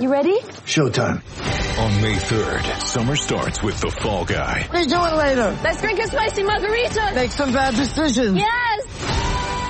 You ready? Showtime. On May 3rd, summer starts with The Fall Guy. What are you doing later? Let's drink a spicy margarita. Make some bad decisions. Yes!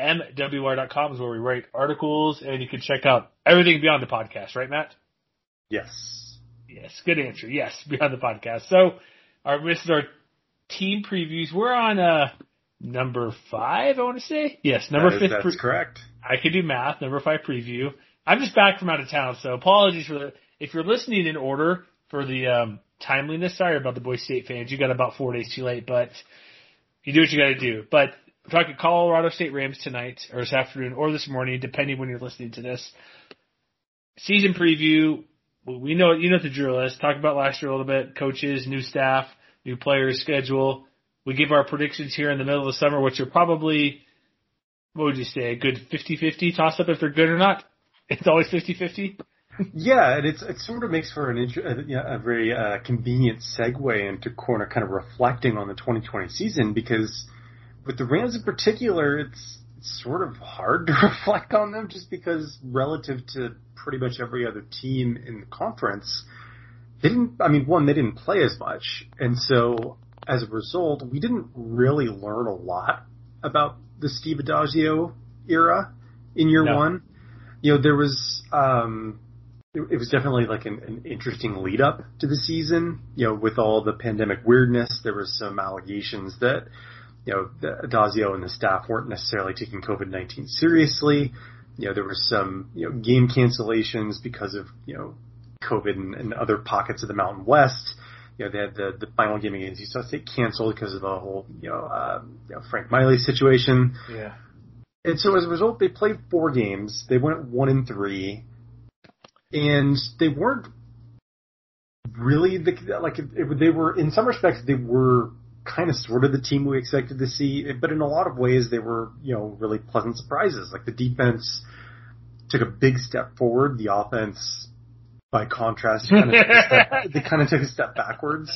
MWR.com is where we write articles, and you can check out everything beyond the podcast, right, Matt? Yes. Yes, good answer. Yes, beyond the podcast. So this is our team previews. We're on number 5, I want to say. Yes, number 5. That's correct. I could do math, number 5 preview. I'm just back from out of town, so apologies for the – if you're listening in order for the timeliness, sorry about the Boise State fans. You got about 4 days too late, but you do what you got to do. But – we're talking Colorado State Rams tonight, or this afternoon, or this morning, depending when you're listening to this. Season preview, we know you know what the drill is. Talk about last year a little bit, coaches, new staff, new players, schedule. We give our predictions here in the middle of the summer, which are probably, what would you say, a good 50-50 toss-up if they're good or not? It's always 50-50? Yeah, and it sort of makes for a very convenient segue into corner kind of reflecting on the 2020 season because – with the Rams in particular, it's sort of hard to reflect on them just because relative to pretty much every other team in the conference, they didn't play as much. And so as a result, we didn't really learn a lot about the Steve Addazio era in year one. You know, there was it was definitely like an interesting lead up to the season. You know, with all the pandemic weirdness, there was some allegations that Addazio and the staff weren't necessarily taking COVID-19 seriously. You know, there were some, game cancellations because of, COVID and other pockets of the Mountain West. You know, they had the final game against Utah State canceled because of the whole, Frank Miley situation. Yeah. And so as a result, they played 4 games. They went 1-3, and they weren't really they were in some respects they were kind of sort of the team we expected to see, but in a lot of ways they were, really pleasant surprises. Like the defense took a big step forward. The offense, by contrast, took a step backwards.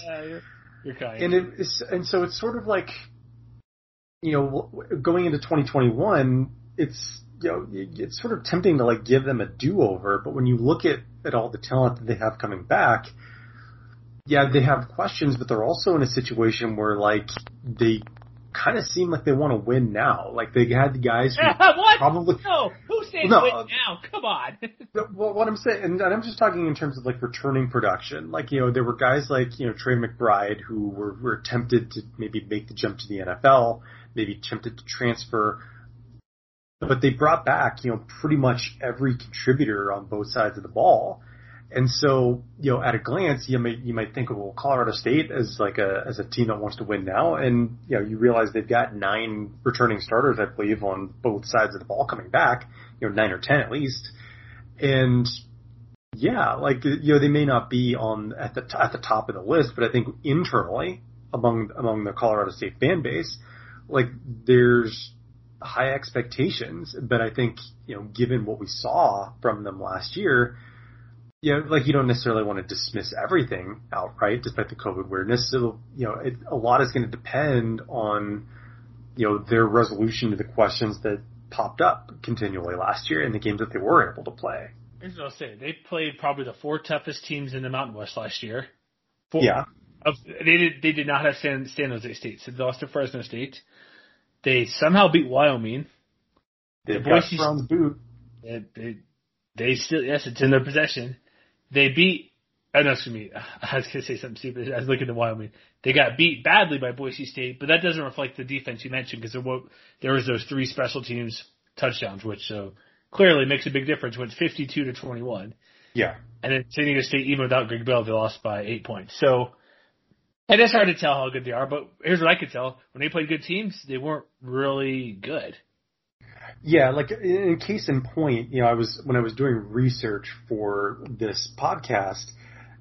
You're kind. And so it's sort of like, going into 2021, it's sort of tempting to like give them a do-over, but when you look at all the talent that they have coming back, yeah, they have questions, but they're also in a situation where, they kind of seem like they want to win now. Like, they had the guys who probably... No, who said win now? Come on. Well, what I'm saying, and I'm just talking in terms of, returning production. There were guys like, Trey McBride who were tempted to maybe make the jump to the NFL, maybe tempted to transfer, but they brought back, pretty much every contributor on both sides of the ball. And so, at a glance, you might think of Colorado State as a team that wants to win now, and you realize they've got 9 returning starters, I believe, on both sides of the ball coming back, 9 or 10 at least, and yeah, they may not be on at the top of the list, but I think internally among the Colorado State fan base, there's high expectations, but I think given what we saw from them last year, you know, like, you don't necessarily want to dismiss everything outright, despite the COVID weirdness. So, you know, a lot is going to depend on, you know, their resolution to the questions that popped up continually last year in the games that they were able to play. I was going to say, they played probably the four toughest teams in the Mountain West last year. Yeah. They did not have San Jose State. So they lost to Fresno State. They somehow beat Wyoming. They got Brown's boot. They still, yes, it's in their possession. They beat, I was going to say something stupid. I was looking at Wyoming. They got beat badly by Boise State, but that doesn't reflect the defense you mentioned, because there was those three special teams touchdowns, which clearly makes a big difference. Went 52-21. Yeah. And then San Diego State, even without Greg Bell, they lost by 8 points. So, and it's hard to tell how good they are, but here's what I could tell. When they played good teams, they weren't really good. Yeah, like in case in point, you know, when I was doing research for this podcast,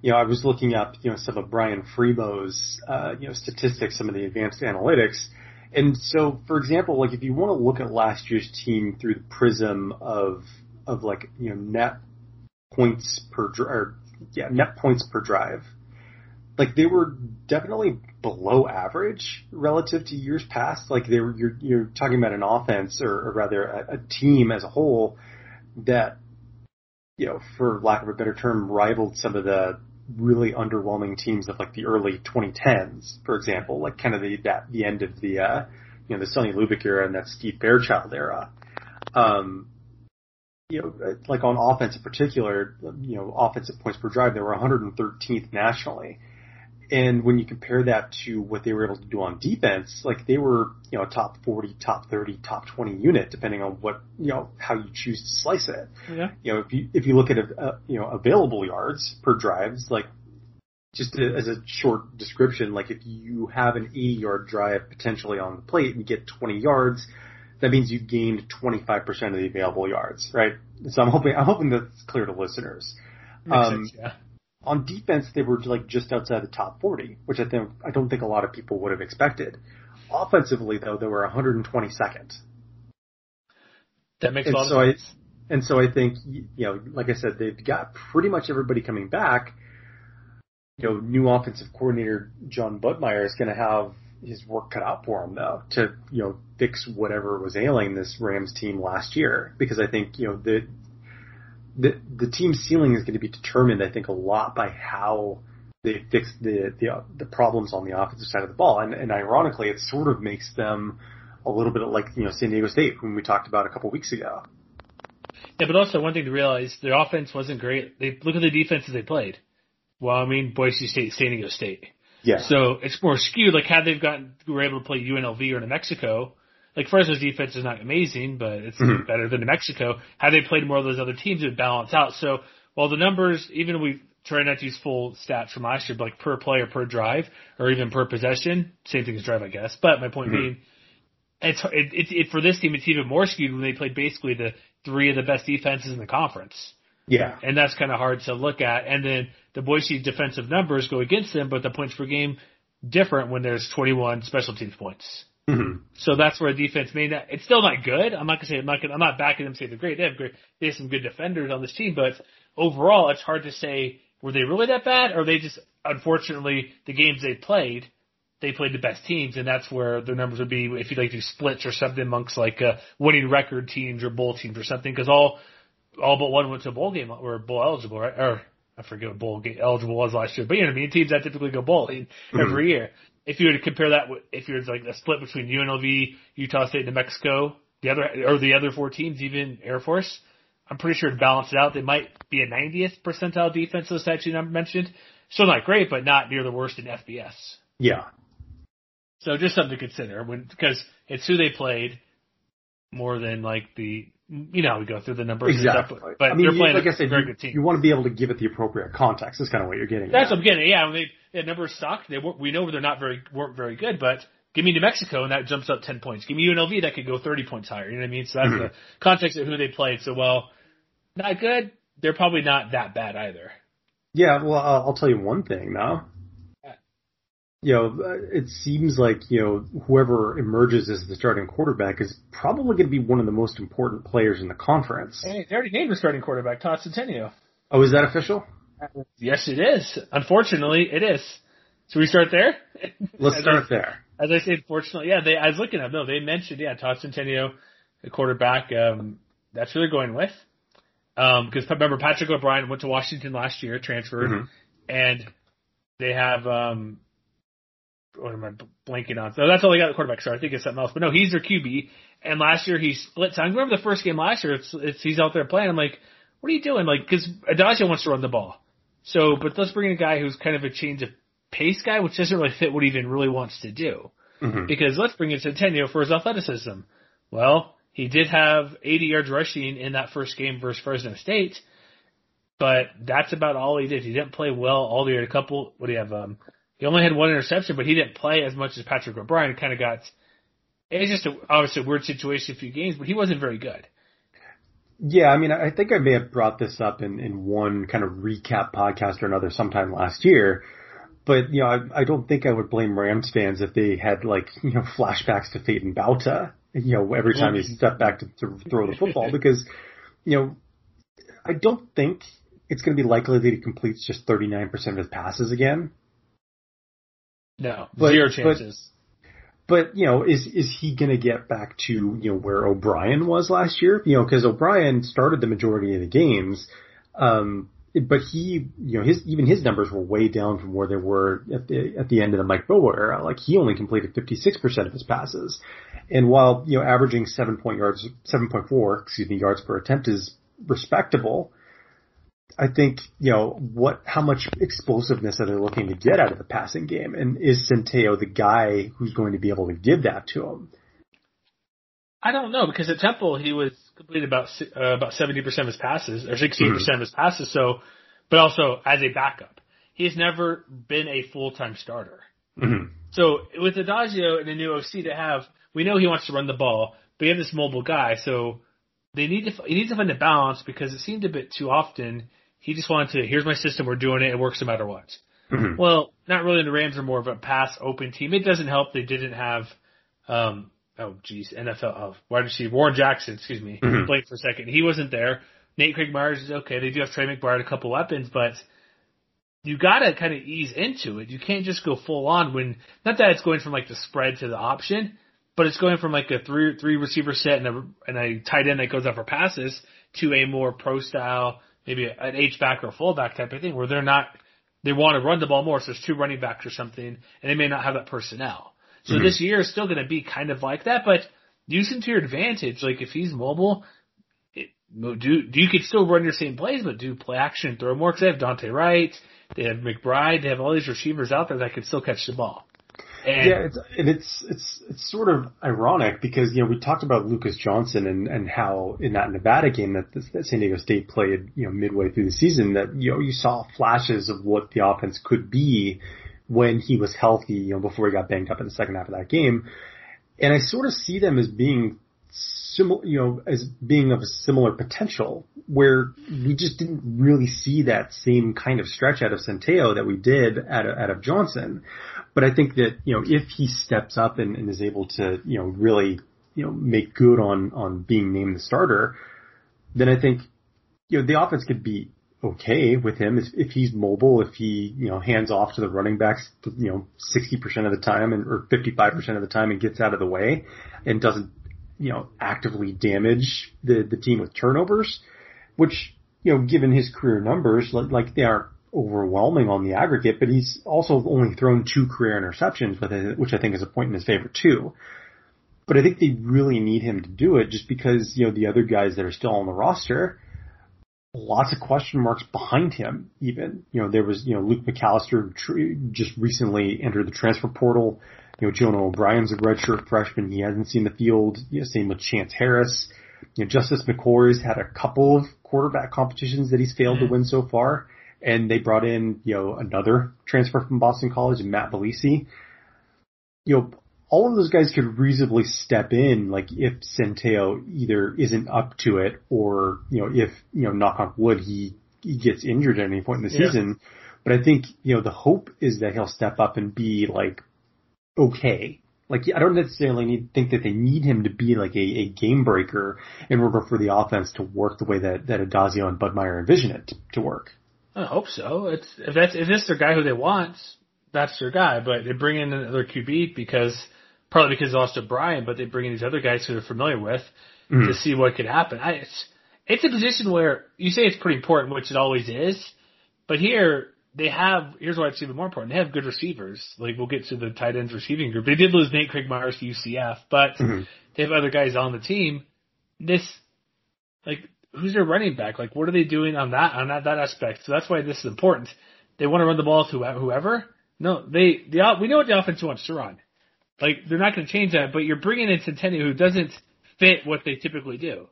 you know, I was looking up, you know, some of Brian Frebo's, you know, statistics, some of the advanced analytics. And so, for example, like if you want to look at last year's team through the prism of like, you know, net points per drive, like they were definitely below average relative to years past. Like they were, you're talking about an offense or rather a team as a whole that, you know, for lack of a better term, rivaled some of the really underwhelming teams of like the early 2010s, for example, like kind of the end of the, you know, the Sonny Lubick era and that Steve Fairchild era. You know, like on offense in particular, you know, offensive points per drive, they were 113th nationally. And when you compare that to what they were able to do on defense, like they were, you know, top 40, top 30, top 20 unit, depending on what, you know, how you choose to slice it. Yeah. You know, if you look at, you know, available yards per drives, like just as a short description, like if you have an 80-yard drive potentially on the plate and you get 20 yards, that means you gained 25% of the available yards, right? So I'm hoping that's clear to listeners. Makes sense, yeah. On defense, they were like just outside the top 40, which I don't think a lot of people would have expected. Offensively, though, they were 122nd. That makes a lot of sense. I think, you know, like I said, they've got pretty much everybody coming back. You know, new offensive coordinator Jon Budmayer is going to have his work cut out for him, though, to, you know, fix whatever was ailing this Rams team last year, because I think, you know, the team's ceiling is going to be determined, I think, a lot by how they fix the problems on the offensive side of the ball. And ironically, it sort of makes them a little bit like, you know, San Diego State, whom we talked about a couple weeks ago. Yeah, but also one thing to realize, their offense wasn't great. Look at the defenses they played. Well, I mean, Boise State, San Diego State. Yeah. So it's more skewed. Like, had were able to play UNLV or New Mexico, like Fresno's defense is not amazing, but it's better than New Mexico. Had they played more of those other teams, it would balance out. So while the numbers, even we try not to use full stats from last year, but like per play or per drive or even per possession, same thing as drive, I guess. But my point being, it's for this team, it's even more skewed when they played basically the three of the best defenses in the conference. Yeah. And that's kind of hard to look at. And then the Boise defensive numbers go against them, but the points per game different when there's 21 special teams points. Mm-hmm. So that's where defense made that. It's still not good. I'm not backing them saying they're great. They have some good defenders on this team, but overall it's hard to say, were they really that bad? Or they just, unfortunately, the games they played the best teams, and that's where their numbers would be if you'd like to do splits or something amongst like winning record teams or bowl teams or something, because all but one went to a bowl game or bowl eligible, right? Or I forget what bowl game eligible was last year, but you know what I mean? Teams that typically go bowling every year. If you were to compare that, if you're like a split between UNLV, Utah State, New Mexico, the other four teams, even Air Force, I'm pretty sure it balanced it out. They might be a 90th percentile defense, those stats you mentioned. Still not great, but not near the worst in FBS. Yeah. So just something to consider because it's who they played more than like the. You know how we go through the numbers. Exactly. And stuff, but I mean, they're playing a very good team. You want to be able to give it the appropriate context. That's kind of what you're getting. That's what I'm getting. Yeah, they had numbers sucked. We know they're weren't very good, but give me New Mexico and that jumps up 10 points. Give me UNLV, that could go 30 points higher. You know what I mean? So that's the context of who they played. So, well, not good. They're probably not that bad either. Yeah, well, I'll tell you one thing, though. Yeah. You know, it seems like, you know, whoever emerges as the starting quarterback is probably going to be one of the most important players in the conference. Hey, they already named the starting quarterback, Todd Centennial. Oh, is that official? Yes, it is. Unfortunately, it is. Should we start there? Let's start there. As I say, unfortunately, yeah, I was looking up. No, they mentioned, Todd Centennial, the quarterback. That's who they're going with. Because remember, Patrick O'Brien went to Washington last year, transferred, and they have what am I blanking on? So that's all they got the quarterback. So I think it's something else. But no, he's their QB. And last year he split time. I remember the first game last year. He's out there playing. I'm like, what are you doing? Like, because Addazio wants to run the ball. So, but let's bring in a guy who's kind of a change of pace guy, which doesn't really fit what he even really wants to do. Because let's bring in Centennial for his athleticism. Well, he did have 80 yards rushing in that first game versus Fresno State, but that's about all he did. He didn't play well all the year. He only had one interception, but he didn't play as much as Patrick O'Brien. It's just obviously a weird situation, a few games, but he wasn't very good. Yeah, I mean, I think I may have brought this up in one kind of recap podcast or another sometime last year. But, I don't think I would blame Rams fans if they had, flashbacks to Faden Bauta, every time he stepped back to throw the football because, I don't think it's going to be likely that he completes just 39% of his passes again. No, zero chances. But, is he going to get back to, where O'Brien was last year? Because O'Brien started the majority of the games, but he, his numbers were way down from where they were at the end of the Mike Bobo era. Like, he only completed 56% of his passes. And while, averaging 7.4 yards per attempt is respectable, I think, how much explosiveness are they looking to get out of the passing game? And is Centennial the guy who's going to be able to give that to him? I don't know, because at Temple he was completed about 70% of his passes, or 60% of his passes. So, but also as a backup, he's never been a full-time starter. So with Addazio and the new OC we know he wants to run the ball, but you have this mobile guy. So he needs to find a balance because it seemed a bit too often he just wanted to, here's my system, we're doing it, it works no matter what. Well, not really. The Rams are more of a pass open team. It doesn't help. They didn't have, wide receiver Warren Jackson, Blake for a second. He wasn't there. Nate Craig Myers is okay. They do have Trey McBride, a couple weapons, but you got to kind of ease into it. You can't just go full on when, not that it's going from like the spread to the option, but it's going from like a three receiver set and a tight end that goes out for passes to a more pro style, maybe an H-back or fullback type of thing where they want to run the ball more. So there's two running backs or something, and they may not have that personnel. So this year is still going to be kind of like that, but use him to your advantage. Like, if he's mobile, you could still run your same plays, but do play action and throw more, because they have Dante Wright, they have McBride, they have all these receivers out there that can still catch the ball. And it's sort of ironic because, we talked about Lucas Johnson and how in that Nevada game that San Diego State played, midway through the season that, you saw flashes of what the offense could be when he was healthy, before he got banged up in the second half of that game. And I sort of see them as being similar, as being of a similar potential where we just didn't really see that same kind of stretch out of Centennial that we did out of Johnson. But I think that, if he steps up and is able to, really, make good on being named the starter, then I think, the offense could be okay with him if he's mobile, if he, hands off to the running backs, 60% of the time or 55% of the time and gets out of the way and doesn't, actively damage the team with turnovers, which, given his career numbers, like they aren't overwhelming on the aggregate, but he's also only thrown two career interceptions with it, which I think is a point in his favor too. But I think they really need him to do it just because, the other guys that are still on the roster, lots of question marks behind him even. There was, Luke McAllister just recently entered the transfer portal. Jonah O'Brien's a redshirt freshman. He hasn't seen the field. Same with Chance Harris. Justice McCoy's had a couple of quarterback competitions that he's failed to win so far. And they brought in, another transfer from Boston College, Matt Balisi. All of those guys could reasonably step in, like if Centennial either isn't up to it or, if, knock on wood, he gets injured at any point in the season. But I think, the hope is that he'll step up and be like, okay, Like, I don't necessarily think that they need him to be like a game breaker in order for the offense to work the way that Addazio and Budmayer envision it to work. I hope so. If it's their guy who they want, that's their guy. But they bring in another QB partly because they lost O'Brien, but they bring in these other guys who they're familiar with to see what could happen. It's a position where you say it's pretty important, which it always is, but here's why it's even more important. They have good receivers. Like, we'll get to the tight ends receiving group. They did lose Nate Craig Myers to UCF, but they have other guys on the team. Who's their running back? Like, what are they doing on that aspect? So that's why this is important. They want to run the ball to whoever. No, we know what the offense wants to run. Like, they're not going to change that, but you're bringing in Centennial who doesn't fit what they typically do.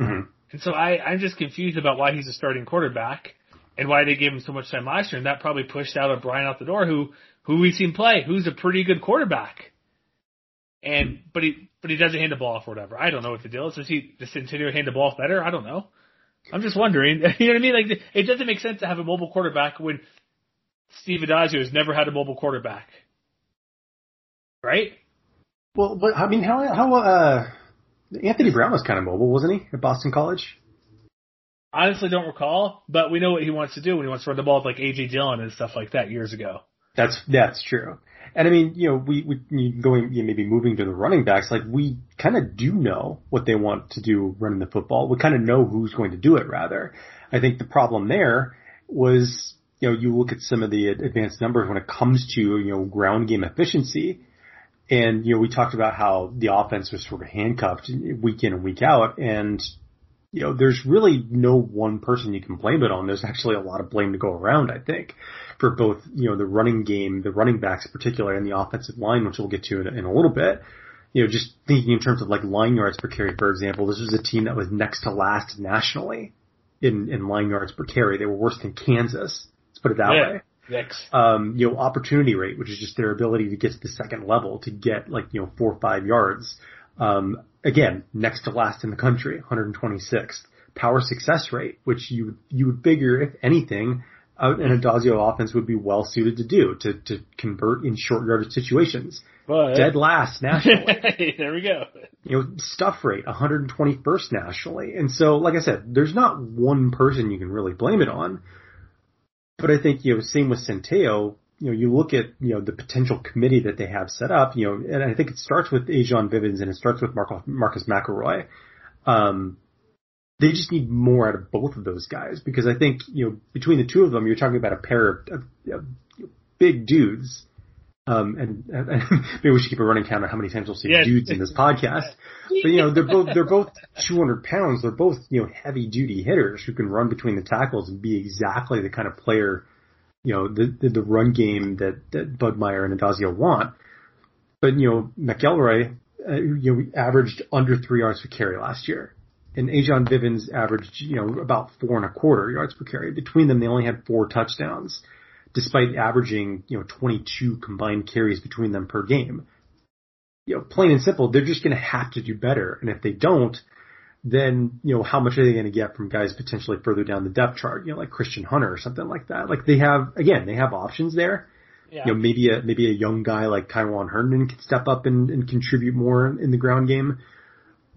Mm-hmm. And so I'm just confused about why he's a starting quarterback and why they gave him so much time last year, and that probably pushed out O'Brien out the door, who we've seen play, who's a pretty good quarterback. But he doesn't hand the ball off or whatever. I don't know what the deal is. Does Centennial hand the ball off better? I don't know. I'm just wondering. You know what I mean? Like, it doesn't make sense to have a mobile quarterback when Steve Addazio has never had a mobile quarterback, right? Well, but I mean, how Anthony Brown was kind of mobile, wasn't he, at Boston College? Honestly, don't recall, but we know what he wants to do when he wants to run the ball with like A.J. Dillon and stuff like that years ago. That's true. And I mean, you know, maybe moving to the running backs, like, we kind of do know what they want to do running the football. We kind of know who's going to do it, rather. I think the problem there was, you know, you look at some of the advanced numbers when it comes to, you know, ground game efficiency. And, you know, we talked about how the offense was sort of handcuffed week in and week out. And, you know, there's really no one person you can blame it on. There's actually a lot of blame to go around, I think, for both, you know, the running game, the running backs in particular, and the offensive line, which we'll get to in a little bit. You know, just thinking in terms of like line yards per carry, for example, this was a team that was next to last nationally in line yards per carry. They were worse than Kansas. Let's put it that way. You know, opportunity rate, which is just their ability to get to the second level, to get like, you know, 4 or 5 yards. Again, next to last in the country, 126th. Power success rate, which you would figure, if anything, an Addazio offense would be well suited to do, to convert in short yardage situations. But dead last nationally. There we go. You know, stuff rate, 121st nationally. And so, like I said, there's not one person you can really blame it on. But I think, you know, same with Centennial. You know, you look at, you know, the potential committee that they have set up, you know, and I think it starts with A'Jon Vivens and it starts with Marcus McElroy. They just need more out of both of those guys, because I think, you know, between the two of them, you're talking about a pair of big dudes. And maybe we should keep a running count on how many times we'll see dudes in this podcast. But, you know, they're both 200 pounds. They're both, you know, heavy duty hitters who can run between the tackles and be exactly the kind of player, you know, the run game that Budmayer and Addazio want. But, you know, McElroy, you know, averaged under 3 yards per carry last year. And A'Jon Vivens averaged, you know, about 4.25 yards per carry. Between them, they only had 4 touchdowns, despite averaging, you know, 22 combined carries between them per game. You know, plain and simple, they're just going to have to do better. And if they don't, then, you know, how much are they going to get from guys potentially further down the depth chart, you know, like Christian Hunter or something like that? Like, they have options there. Yeah. You know, maybe a young guy like Tyron Herndon could step up and contribute more in the ground game.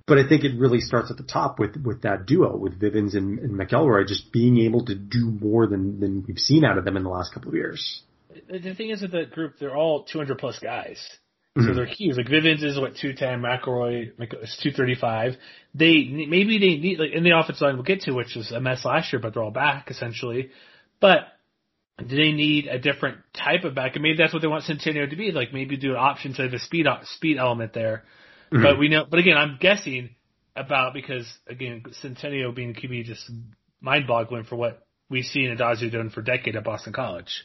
But I think it really starts at the top with that duo, with Vivens and McElroy, just being able to do more than we've seen out of them in the last couple of years. The thing is with that group, they're all 200-plus guys. So they're huge. Like, Vivens is, 210, McElroy is 235. Maybe they need, like, in the offensive line we'll get to, which was a mess last year, but they're all back, essentially. But do they need a different type of back? And maybe that's what they want Centennial to be. Like, maybe do an option to have a speed element there. Mm-hmm. But we know, but again, I'm guessing about, because again, Centennial being QB, just mind boggling for what we've seen Addazio doing for a decade at Boston College.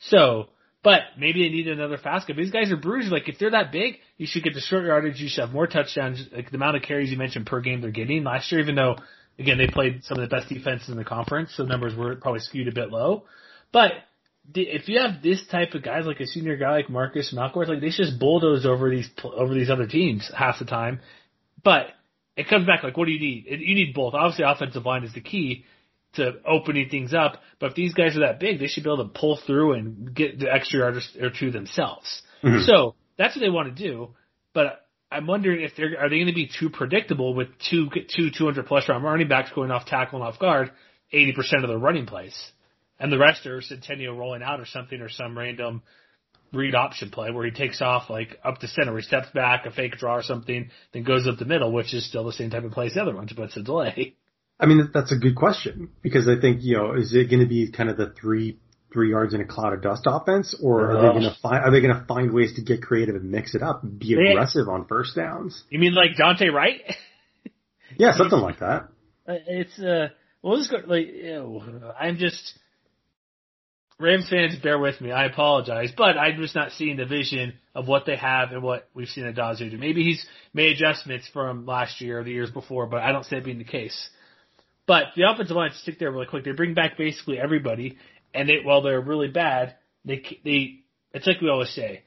So, but maybe they need another fast guy. These guys are bruised. Like, if they're that big, you should get the short yardage. You should have more touchdowns. Like, the amount of carries you mentioned per game they're getting last year, even though, again, they played some of the best defenses in the conference, so numbers were probably skewed a bit low. But if you have this type of guys, like a senior guy like Marcus McElroy, like, they just bulldoze over these other teams half the time. But it comes back, like, what do you need? You need both. Obviously, offensive line is the key to opening things up. But if these guys are that big, they should be able to pull through and get the extra yard or two themselves. Mm-hmm. So That's what they want to do, but I'm wondering if they're, are they going to be too predictable with two 200-plus round running backs going off tackle and off guard 80% of their running plays, and the rest are Centennial rolling out or something, or some random read option play where he takes off like up the center, he steps back, a fake draw or something, then goes up the middle, which is still the same type of play as the other ones, but it's a delay. I mean, that's a good question, because I think, you know, is it going to be kind of the three yards in a cloud of dust offense, or are they going to find ways to get creative and mix it up, be aggressive on first downs? You mean like Dante Wright? Yeah, something like that. It's we'll just go like, I'm just Rams fans, bear with me. I apologize, but I'm just not seeing the vision of what they have and what we've seen Addazio do. Maybe he's made adjustments from last year or the years before, but I don't see it being the case. But the offensive line, to stick there really quick, they bring back basically everybody. And while they're really bad, they it's like we always say,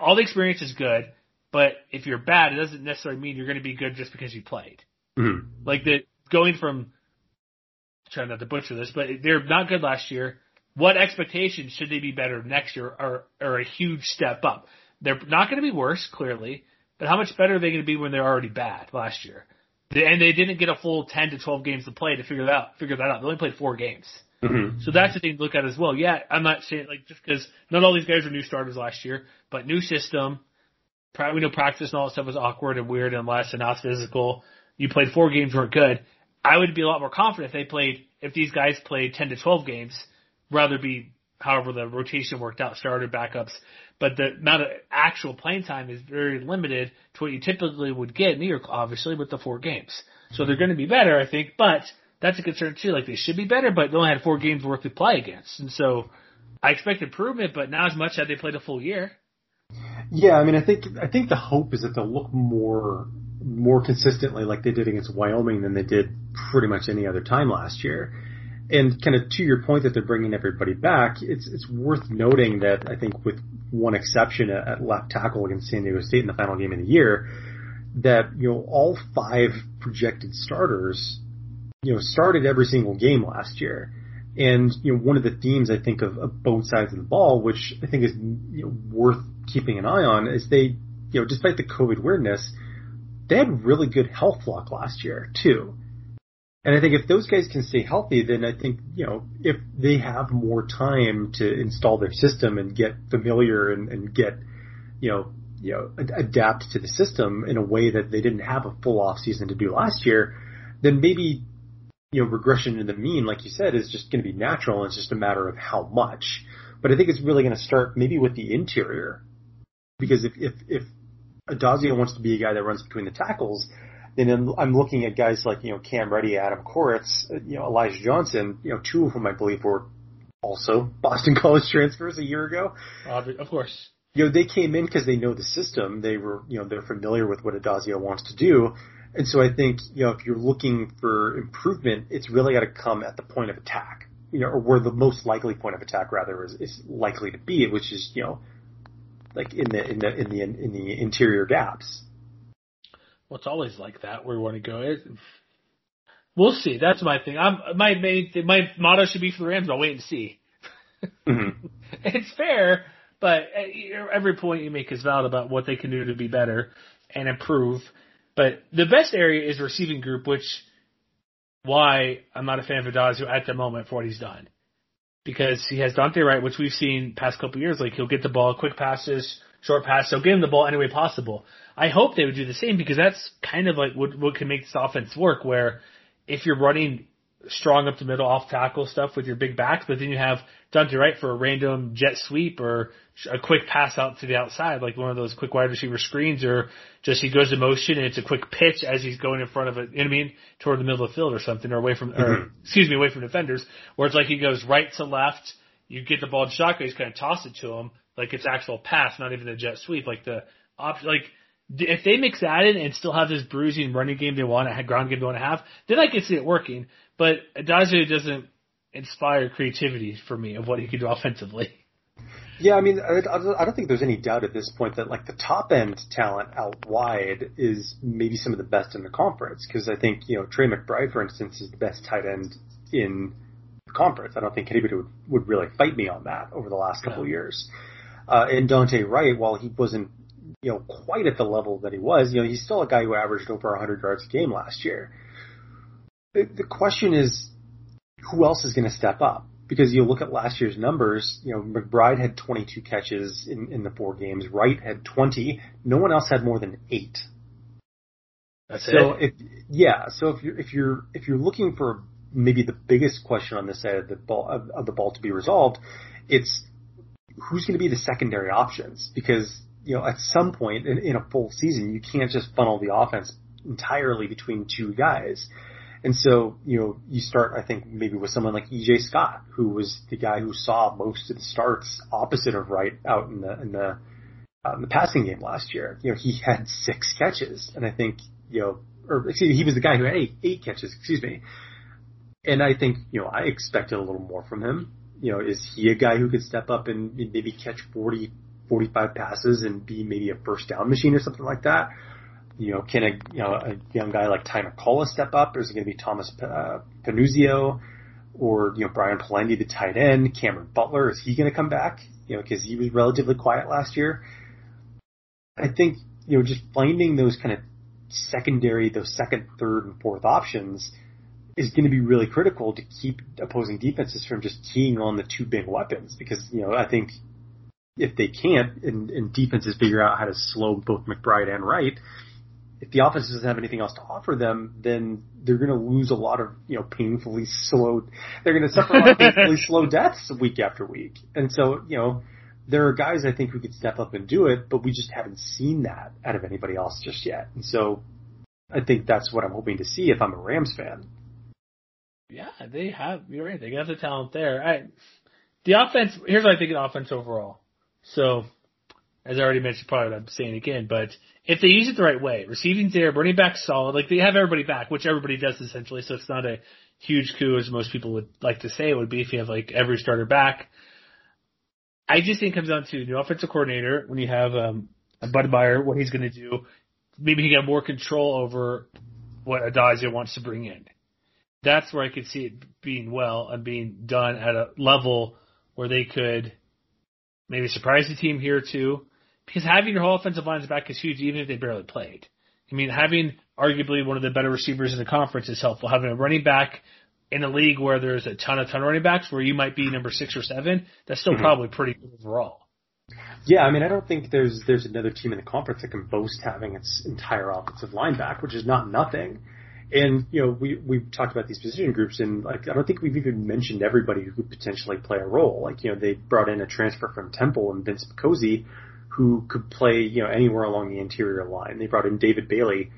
all the experience is good, but if you're bad, it doesn't necessarily mean you're going to be good just because you played. Mm-hmm. Like going from, trying not to butcher this, but they're not good last year. What expectations should they be better next year, or a huge step up? They're not going to be worse, clearly, but how much better are they going to be when they're already bad last year? And they didn't get a full 10 to 12 games to play to figure that out. They only played 4 games. Mm-hmm. So that's the thing to look at as well. Yeah, I'm not saying like just because not all these guys were new starters last year, but new system. We know practice and all that stuff was awkward and weird and less and not physical. You played 4 games, weren't good. I would be a lot more confident if these guys played 10 to 12 games, rather be however the rotation worked out, starter backups. But the amount of actual playing time is very limited to what you typically would get in New York, obviously, with the 4 games. So they're going to be better, I think, but that's a concern too. Like they should be better, but they only had 4 games worth to play against, and so I expect improvement, but not as much had they played a full year. Yeah, I mean, I think the hope is that they'll look more consistently like they did against Wyoming than they did pretty much any other time last year. And kind of to your point that they're bringing everybody back, it's worth noting that I think with one exception at left tackle against San Diego State in the final game of the year, that you know all 5 projected starters, you know, started every single game last year. And, you know, one of the themes, I think, of both sides of the ball, which I think is, you know, worth keeping an eye on, is they, you know, despite the COVID weirdness, they had really good health luck last year, too. And I think if those guys can stay healthy, then I think, you know, if they have more time to install their system and get familiar and get, you know, adapt to the system in a way that they didn't have a full off season to do last year, then maybe, you know, regression to the mean, like you said, is just going to be natural. And it's just a matter of how much. But I think it's really going to start maybe with the interior, because if Addazio wants to be a guy that runs between the tackles, then I'm looking at guys like, you know, Cam Reddy, Adam Koritz, you know, Elijah Johnson, you know, 2 of whom I believe were also Boston College transfers a year ago. Of course. You know, they came in because they know the system. They were, you know, they're familiar with what Addazio wants to do. And so I think, you know, if you're looking for improvement, it's really got to come at the point of attack, you know, or where the most likely point of attack rather is likely to be, which is, you know, like in the interior gaps. Well, it's always like that where we want to go. We'll see. That's my thing. My motto should be for the Rams, I'll wait and see. Mm-hmm. It's fair, but every point you make is valid about what they can do to be better and improve. But the best area is receiving group, which why I'm not a fan of Addazio at the moment for what he's done. Because he has Dante Wright, which we've seen past couple of years. Like, he'll get the ball, quick passes, short passes. He'll give him the ball any way possible. I hope they would do the same, because that's kind of like what can make this offense work, where if you're running strong up the middle, off-tackle stuff with your big backs, but then you have Dante Wright for a random jet sweep or a quick pass out to the outside, like one of those quick wide receiver screens, or just he goes in motion and it's a quick pitch as he's going in front of it, you know what I mean, toward the middle of the field or something, or away from defenders, where it's like he goes right to left, you get the ball in shotgun, you just kind of toss it to him, like it's actual pass, not even a jet sweep, like the option, like, if they mix that in and still have this bruising running game they want, ground game they want to have, then I can see it working. But Addazio doesn't inspire creativity for me of what he could do offensively. Yeah, I mean, I don't think there's any doubt at this point that, like, the top-end talent out wide is maybe some of the best in the conference, because I think, you know, Trey McBride, for instance, is the best tight end in the conference. I don't think anybody would really fight me on that over the last couple of years. And Dante Wright, while he wasn't you know, quite at the level that he was. You know, he's still a guy who averaged over 100 yards a game last year. The question is, who else is going to step up? Because you look at last year's numbers, you know, McBride had 22 catches in the four games. Wright had 20. No one else had more than 8. So if you're looking for maybe the biggest question on this side of the ball to be resolved, it's who's going to be the secondary options? Because, you know, at some point in a full season, you can't just funnel the offense entirely between two guys. And so, you know, you start, I think, maybe with someone like EJ Scott, who was the guy who saw most of the starts opposite of Wright out in the passing game last year. You know, he had 6 catches, and I think, you know, he was the guy who had eight catches, And I think, you know, I expected a little more from him. You know, is he a guy who could step up and maybe catch 40, 45 passes and be maybe a first down machine or something like that? You know, can a young guy like Ty McCullough step up? Or is it going to be Thomas Panuzio or, you know, Brian Palendi, the tight end? Cameron Butler, is he going to come back? You know, because he was relatively quiet last year. I think, you know, just finding those kind of secondary, those second, third, and fourth options is going to be really critical to keep opposing defenses from just keying on the two big weapons. Because, you know, I think if they can't and defenses figure out how to slow both McBride and Wright, if the offense doesn't have anything else to offer them, then they're going to lose a lot of, you know, painfully slow. They're going to suffer a lot of painfully slow deaths week after week. And so, you know, there are guys I think who could step up and do it, but we just haven't seen that out of anybody else just yet. And so I think that's what I'm hoping to see if I'm a Rams fan. Yeah, they have. You're right. They got the talent there. The offense. Here's what I think of offense overall. So, as I already mentioned, probably what I'm saying again, but if they use it the right way, receiving's there, running back solid, like they have everybody back, which everybody does essentially, so it's not a huge coup as most people would like to say it would be if you have like every starter back. I just think it comes down to the offensive coordinator, when you have Budmayer, what he's going to do. Maybe he got more control over what Addazio wants to bring in. That's where I could see it being well and being done at a level where they could maybe surprise the team here too. Because having your whole offensive lines back is huge, even if they barely played. I mean, having arguably one of the better receivers in the conference is helpful. Having a running back in a league where there's a ton of running backs where you might be number 6 or 7, that's still probably pretty good overall. Yeah, I mean, I don't think there's another team in the conference that can boast having its entire offensive line back, which is not nothing. And, you know, we've talked about these position groups, and, like, I don't think we've even mentioned everybody who could potentially play a role. Like, you know, they brought in a transfer from Temple and Vince Picosi, who could play, you know, anywhere along the interior line. They brought in David Bailey,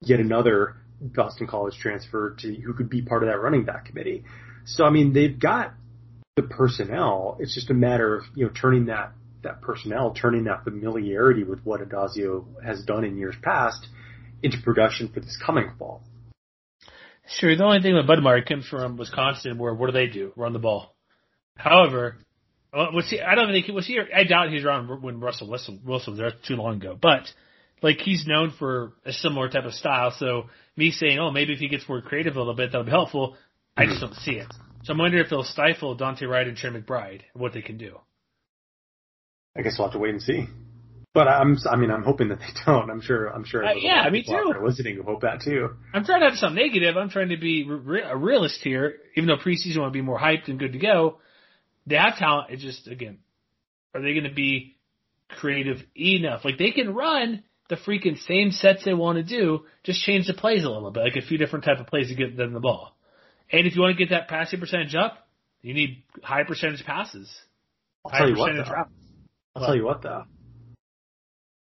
yet another Boston College transfer, who could be part of that running back committee. So, I mean, they've got the personnel. It's just a matter of, you know, turning that familiarity with what Addazio has done in years past into production for this coming fall. Sure, the only thing with Budmayer comes from Wisconsin, where what do they do? Run the ball. However, I doubt he's around when Russell Wilson was there too long ago. But, like, he's known for a similar type of style. So me saying, oh, maybe if he gets more creative a little bit, that'll be helpful. I just don't see it. So I'm wondering if they'll stifle Dante Wright and Trey McBride and what they can do. I guess we'll have to wait and see. But I'm hoping that they don't. I'm sure. Yeah, me too. Listening to hope that too. I'm trying to have some negative. I'm trying to be a realist here. Even though preseason want to be more hyped and good to go, they have talent. It's just, again, are they going to be creative enough? Like, they can run the freaking same sets they want to do. Just change the plays a little bit, like a few different type of plays to get them the ball. And if you want to get that passing percentage up, you need high percentage passes. I'll tell you what, though.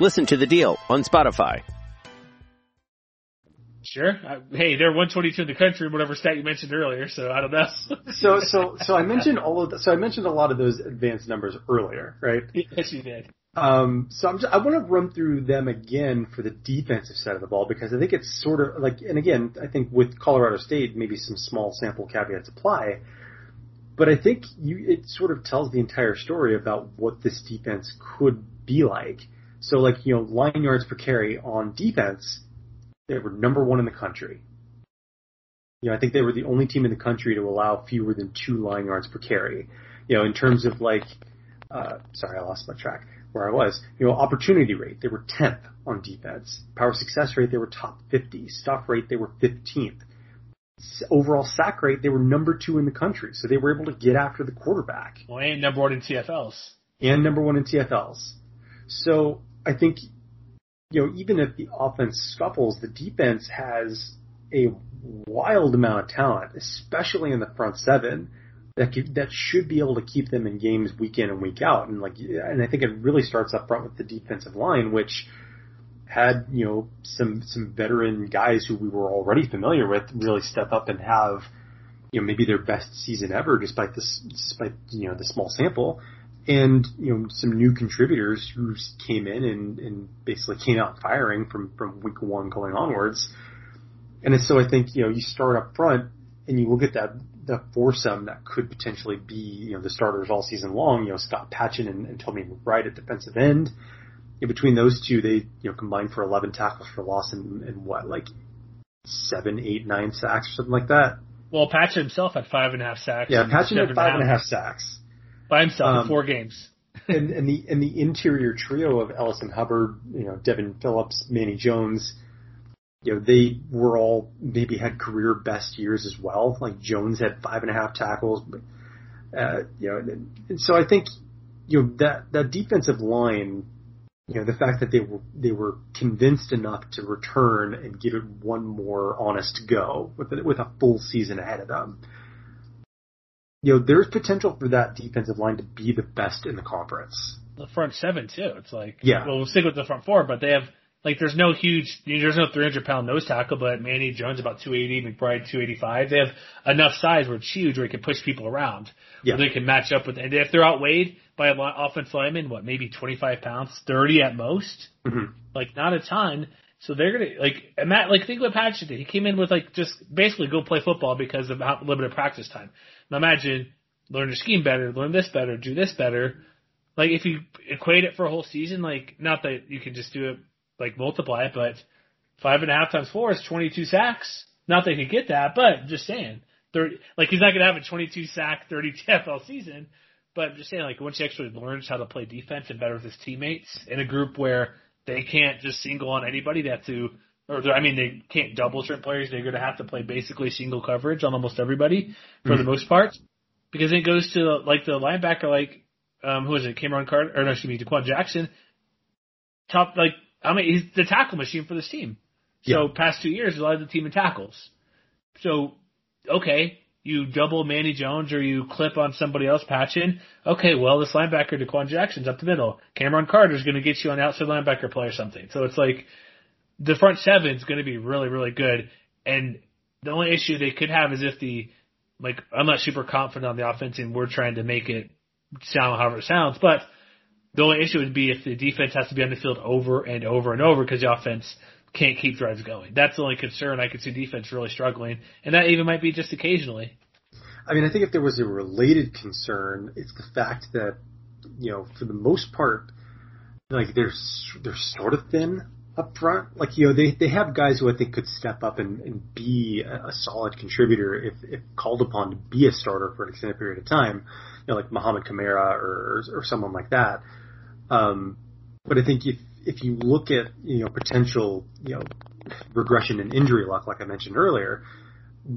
Listen to The Deal on Spotify. Sure. Hey, they're 122 in the country, whatever stat you mentioned earlier, so I don't know. So I mentioned a lot of those advanced numbers earlier, right? Yes, you did. So I want to run through them again for the defensive side of the ball, because I think it's sort of like, and again, I think with Colorado State, maybe some small sample caveats apply, but I think it sort of tells the entire story about what this defense could be like. So like, you know, line yards per carry on defense, they were number one in the country. You know, I think they were the only team in the country to allow fewer than 2 line yards per carry. You know, in terms of like, sorry, I lost my track where I was. You know, opportunity rate, they were 10th on defense. Power success rate, they were top 50. Stuff rate, they were 15th. Overall sack rate, they were number 2 in the country. So they were able to get after the quarterback. Well, and number 1 in TFLs. So I think, you know, even if the offense scuffles, the defense has a wild amount of talent, especially in the front seven, that should be able to keep them in games week in and week out. And like, and I think it really starts up front with the defensive line, which had, you know, some veteran guys who we were already familiar with really step up and have, you know, maybe their best season ever, despite you know, the small sample, and, you know, some new contributors who came in and basically came out firing from week one going onwards. And so I think, you know, you start up front and you look at that foursome that could potentially be, you know, the starters all season long, you know, Scott Patchan and Todd McBride at defensive end. In between those two, they, you know, combined for 11 tackles for loss and what, like 7, 8, 9 sacks or something like that? Well, Patchan himself had 5.5 sacks. Yeah, Patchan had 5.5 sacks. By himself in 4 games. and the interior trio of Ellison Hubbard, you know, Devin Phillips, Manny Jones, you know, they were all maybe had career best years as well. Like Jones had 5.5 tackles. But, you know, and so I think, you know, that defensive line, you know, the fact that they were convinced enough to return and give it one more honest go with a full season ahead of them. You know, there's potential for that defensive line to be the best in the conference. The front seven, too. It's like, yeah. Well, we'll stick with the front four, but they have, like, there's no 300-pound nose tackle, but Manny Jones about 280, McBride 285. They have enough size where it's huge, where it can push people around, yeah, where they can match up with, and if they're outweighed by an offensive lineman, what, maybe 25 pounds, 30 at most? Mm-hmm. Like, not a ton. So they're going to, like, and Matt, like, think what Patchan did. He came in with, like, just basically go play football because of a little bit of practice time. Now imagine, learn your scheme better, learn this better, do this better. Like, if you equate it for a whole season, like, not that you can just do it, like, multiply it, but 5.5 times 4 is 22 sacks. Not that he could get that, but I'm just saying. 30, like, he's not going to have a 22-sack, 30 TFL season, but I'm just saying, like, once he actually learns how to play defense and better with his teammates in a group where they can't just single on anybody, they can't double certain players. They're going to have to play basically single coverage on almost everybody for the most part, because it goes to like the linebacker, like who is it, Daquan Jackson, top, like, I mean, he's the tackle machine for this team. So past 2 years, he led the team in tackles. So okay, you double Manny Jones or you clip on somebody else, Patchan. Okay, well, this linebacker, Daquan Jackson's up the middle. Cameron Carter's going to get you on the outside linebacker play or something. So it's like the front seven's going to be really, really good. And the only issue they could have is if I'm not super confident on the offense, and we're trying to make it sound however it sounds, but the only issue would be if the defense has to be on the field over and over and over because the offense – can't keep drives going. That's the only concern. I could see defense really struggling, and that even might be just occasionally. I mean, I think if there was a related concern, it's the fact that, you know, for the most part, like, they're sort of thin up front. Like, you know, they have guys who I think could step up and be a solid contributor if called upon to be a starter for an extended period of time, you know, like Mohamed Kamara or someone like that. But I think if you look at, you know, potential, you know, regression and injury luck, like I mentioned earlier,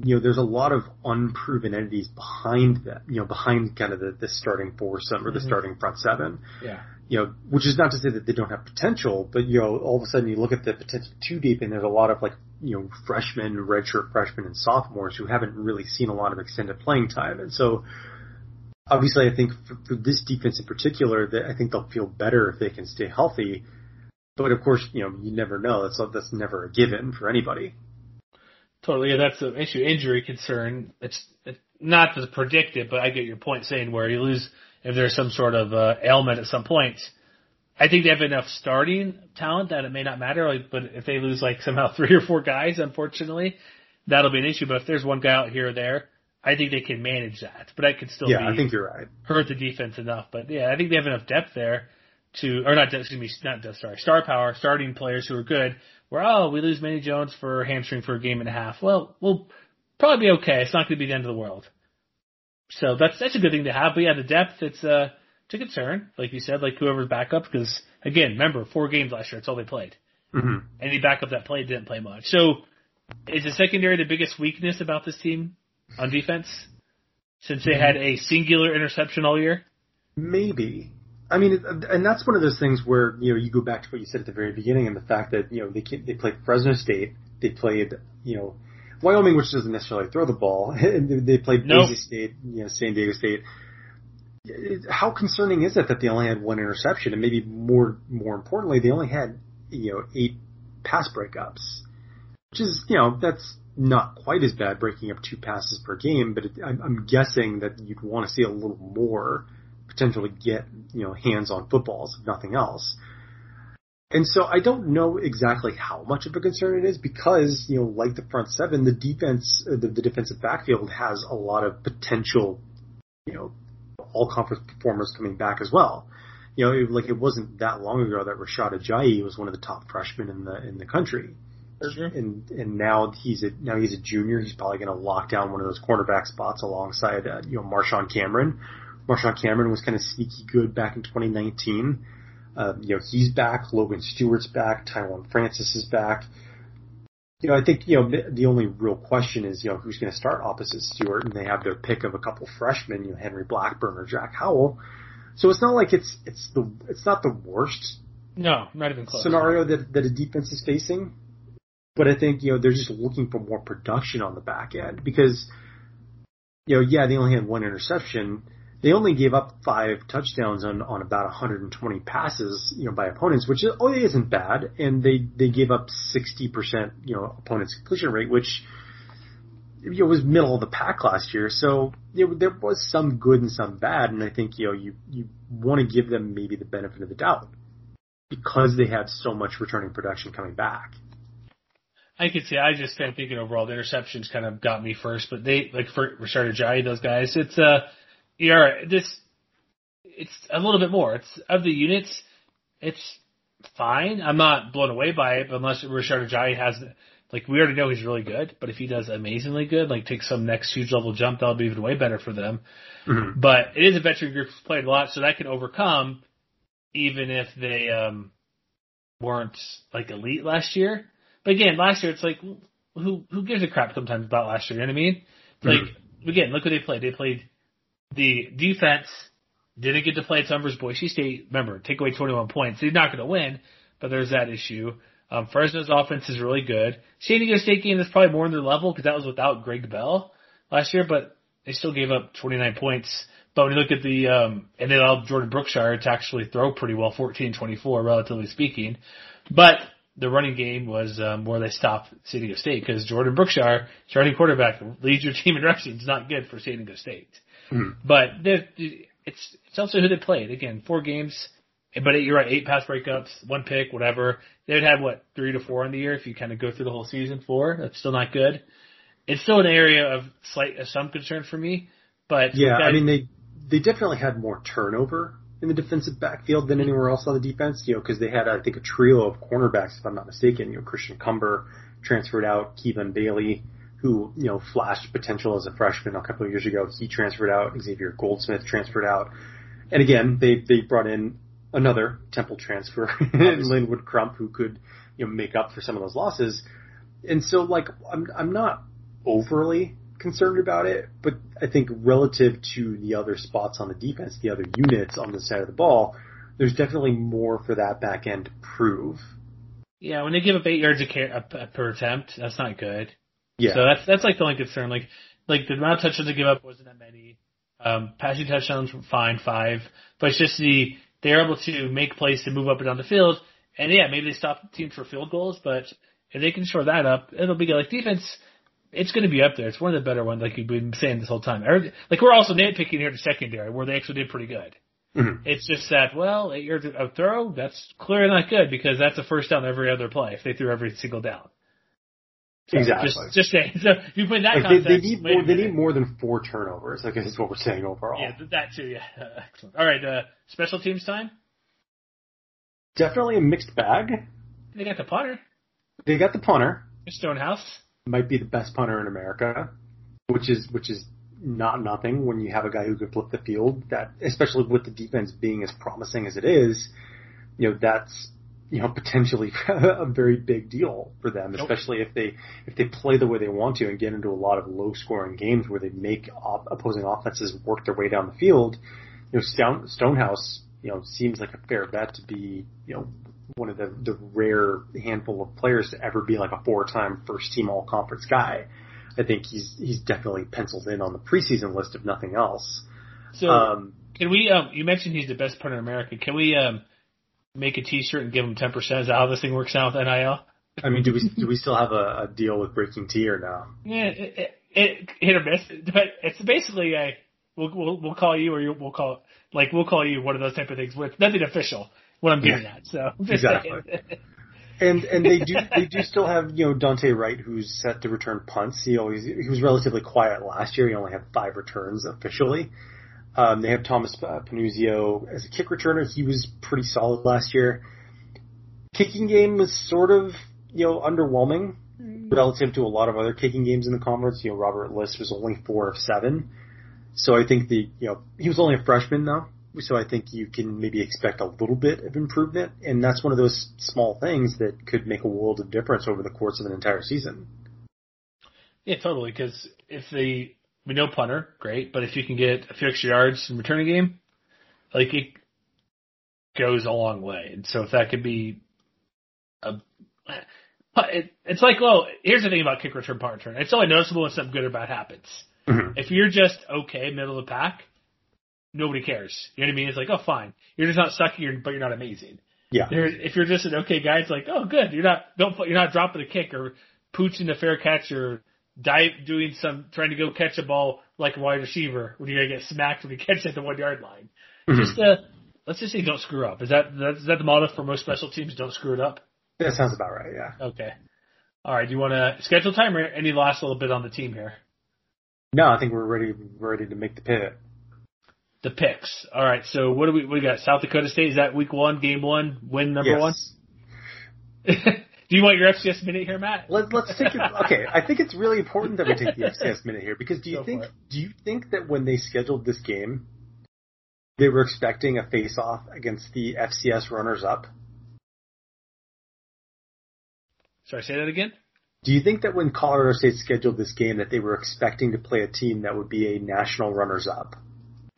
you know, there's a lot of unproven entities behind that, you know, behind kind of the starting foursome or the starting front seven. Yeah. You know, which is not to say that they don't have potential, but, you know, all of a sudden you look at the potential too deep and there's a lot of, like, you know, redshirt freshmen and sophomores who haven't really seen a lot of extended playing time. And so, obviously, I think for this defense in particular, that I think they'll feel better if they can stay healthy. But, of course, you know, you never know. That's never a given for anybody. Totally. Yeah, that's the issue. Injury concern. It's not to predict it, but I get your point saying where you lose if there's some sort of ailment at some point. I think they have enough starting talent that it may not matter, but if they lose like somehow 3 or 4 guys, unfortunately, that'll be an issue. But if there's one guy out here or there, I think they can manage that. But I could still I think you're right. Hurt the defense enough. But yeah, I think they have enough depth there to, or not, excuse me, not depth, sorry, star power, starting players who are good. Where, oh, we lose Manny Jones for hamstring for a game and a half. Well, we'll probably be okay. It's not going to be the end of the world. So that's a good thing to have. But yeah, the depth, it's a concern, like you said, like whoever's backup, because again, remember, 4 games last year, that's all they played. Mm-hmm. Any backup that played didn't play much. So is the secondary the biggest weakness about this team on defense since they had a singular interception all year? Maybe. I mean, and that's one of those things where, you know, you go back to what you said at the very beginning and the fact that, you know, they played Fresno State, they played, you know, Wyoming, which doesn't necessarily throw the ball, and they played Boise State, you know, San Diego State. How concerning is it that they only had 1 interception, and maybe more importantly, they only had, you know, 8 pass breakups, which is, you know, that's not quite as bad, breaking up 2 passes per game, but I'm guessing that you'd want to see a little more potentially get, you know, hands on footballs, if nothing else. And so I don't know exactly how much of a concern it is because, you know, like the front seven, the defense, the defensive backfield has a lot of potential, you know, all-conference performers coming back as well. You know, it wasn't that long ago that Rashad Ajayi was one of the top freshmen in the country, and now he's a junior. He's probably going to lock down one of those cornerback spots alongside you know, Marshawn Cameron. Marshawn Cameron was kind of sneaky good back in 2019. You know, he's back. Logan Stewart's back. Tyron Francis is back. You know, I think, you know, the only real question is, you know, who's going to start opposite Stewart, and they have their pick of a couple freshmen, you know, Henry Blackburn or Jack Howell. So it's not like it's not the worst. No, not even close. Scenario that a defense is facing. But I think, you know, they're just looking for more production on the back end because, you know, yeah, they only had 1 interception. They only gave up 5 touchdowns on about 120 passes, you know, by opponents, which isn't bad. And they gave up 60%, you know, opponents' completion rate, which, you know, was middle of the pack last year. So, you know, there was some good and some bad. And I think, you know, you want to give them maybe the benefit of the doubt because they have so much returning production coming back. I could see. I just kind of thinking overall the interceptions kind of got me first, but they, like for Rashad Ajayi, those guys, it's yeah, it's a little bit more. It's of the units, it's fine. I'm not blown away by it, but unless Rashad Ajayi has, like, we already know he's really good, but if he does amazingly good, like take some next huge level jump, that'll be even way better for them. Mm-hmm. But it is a veteran group who's played a lot, so that can overcome even if they weren't like elite last year. But again, last year it's like who gives a crap sometimes about last year? You know what I mean? Like again, look what they played. They played. The defense didn't get to play its numbers. Boise State, remember, take away 21 points. They're not going to win, but there's that issue. Fresno's offense is really good. San Diego State game is probably more on their level because that was without Greg Bell last year, but they still gave up 29 points. But when you look at the and they allowed Jordan Brookshire to actually throw pretty well, 14-24, relatively speaking. But the running game was where they stopped San Diego State because Jordan Brookshire, starting quarterback, leads your team in rushing. It's not good for San Diego State. But it's also who they played. Again, 4 games, but you're right, 8 pass breakups, 1 pick, whatever. They would have, 3 to 4 in the year if you kind of go through the whole season, 4. That's still not good. It's still an area of some concern for me. But yeah, I mean, they definitely had more turnover in the defensive backfield than anywhere else on the defense, you know, because they had, I think, a trio of cornerbacks, if I'm not mistaken. You know, Christian Cumber transferred out, Keevan Bailey, who, you know, flashed potential as a freshman a couple of years ago. He transferred out. Xavier Goldsmith transferred out. And again, they brought in another Temple transfer, Linwood Crump, who could, you know, make up for some of those losses. And so, like, I'm not overly concerned about it, but I think relative to the other spots on the defense, the other units on the side of the ball, there's definitely more for that back end to prove. Yeah, when they give up 8 yards per attempt, that's not good. Yeah. So that's like the only concern. Like the amount of touchdowns they give up wasn't that many. Passing touchdowns, fine, 5. But it's just they're able to make plays to move up and down the field. And yeah, maybe they stop the team for field goals, but if they can shore that up, it'll be good. Like defense, it's going to be up there. It's one of the better ones, like you've been saying this whole time. Like we're also nitpicking here to secondary, where they actually did pretty good. Mm-hmm. It's just that, well, a throw, that's clearly not good because that's a first down every other play if they threw every single down. So exactly. So you put that context. They need more than four turnovers, I guess is what we're saying overall. Yeah, that too, yeah. Excellent. All right, special teams time? Definitely a mixed bag. They got the punter. Stonehouse. Might be the best punter in America, which is not nothing when you have a guy who can flip the field, that especially with the defense being as promising as it is, that's potentially a very big deal for them, especially if they play the way they want to and get into a lot of low scoring games where they make opposing offenses work their way down the field. Stonehouse seems like a fair bet to be one of the rare handful of players to ever be like a 4-time first team all conference guy. I think he's definitely penciled in on the preseason list, if nothing else. So can we? You mentioned he's the best punter in America. Can we make a T-shirt and give him 10%? Is that how this thing works out with NIL? I mean, do we still have a deal with Breaking Tea or no? Yeah, it hit or miss, but it's basically we'll call you or we'll call you one of those type of things. With nothing official when I'm doing that. So exactly. And they do still have Dante Wright, who's set to return punts. He was relatively quiet last year. He only had 5 returns officially. They have Thomas Panuzio as a kick returner. He was pretty solid last year. Kicking game was sort of underwhelming relative to a lot of other kicking games in the conference. Robert List was only 4 of 7, so I think he was only a freshman though. So I think you can maybe expect a little bit of improvement, and that's one of those small things that could make a world of difference over the course of an entire season. Yeah, totally, because we know punter, great, but if you can get a few extra yards in returning game, it goes a long way. And so if that could be it's like, well, here's the thing about kick return, punt return. It's only noticeable when something good or bad happens. Mm-hmm. If you're just okay, middle of the pack, nobody cares. You know what I mean? It's like, oh, fine. You're just not sucky, but you're not amazing. Yeah. If you're just an okay guy, it's like, oh, good. You're not dropping a kick or pooching a fair catch or trying to go catch a ball like a wide receiver when you're gonna get smacked when you catch at the 1-yard line. Mm-hmm. Let's just say don't screw up. Is that the motto for most special teams? Don't screw it up. That sounds about right. Yeah. Okay. All right. Do you want to schedule time or any last little bit on the team here? No, I think we're ready to make the pivot. The picks. All right. So what do we got? South Dakota State. Is that week 1, game 1, win number one? Do you want your FCS minute here, Matt? Let's take it. Okay. I think it's really important that we take the FCS minute here because do you think that when they scheduled this game, they were expecting a face off against the FCS runners up? Sorry, say that again. Do you think that when Colorado State scheduled this game that they were expecting to play a team that would be a national runners up?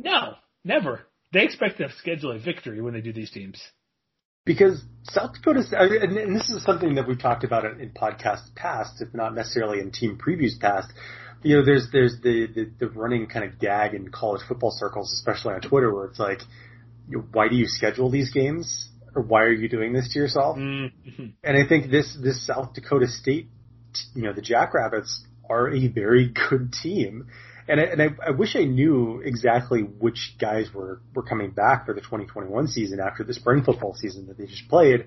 No, never. They expect to schedule a victory when they do these teams. Because South Dakota State, and this is something that we've talked about in podcasts past, if not necessarily in team previews past, there's the running kind of gag in college football circles, especially on Twitter, where it's like, why do you schedule these games? Or why are you doing this to yourself? Mm-hmm. And I think this South Dakota State, the Jackrabbits are a very good team. And I wish I knew exactly which guys were coming back for the 2021 season after the spring football season that they just played.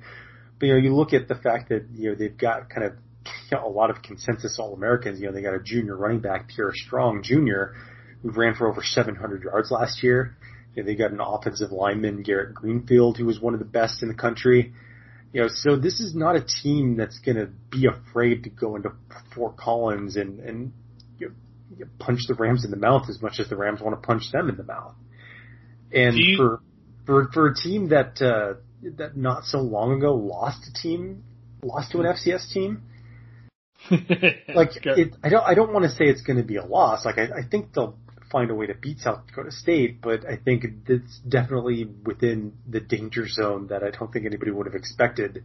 But, you look at the fact that, they've got kind of a lot of consensus All-Americans. They got a junior running back, Pierre Strong, Jr., who ran for over 700 yards last year. They got an offensive lineman, Garrett Greenfield, who was one of the best in the country. So this is not a team that's going to be afraid to go into Fort Collins and punch the Rams in the mouth as much as the Rams want to punch them in the mouth. And for a team that not so long ago lost to an FCS team, I don't want to say it's going to be a loss. I think they'll find a way to beat South Dakota State, but I think it's definitely within the danger zone that I don't think anybody would have expected,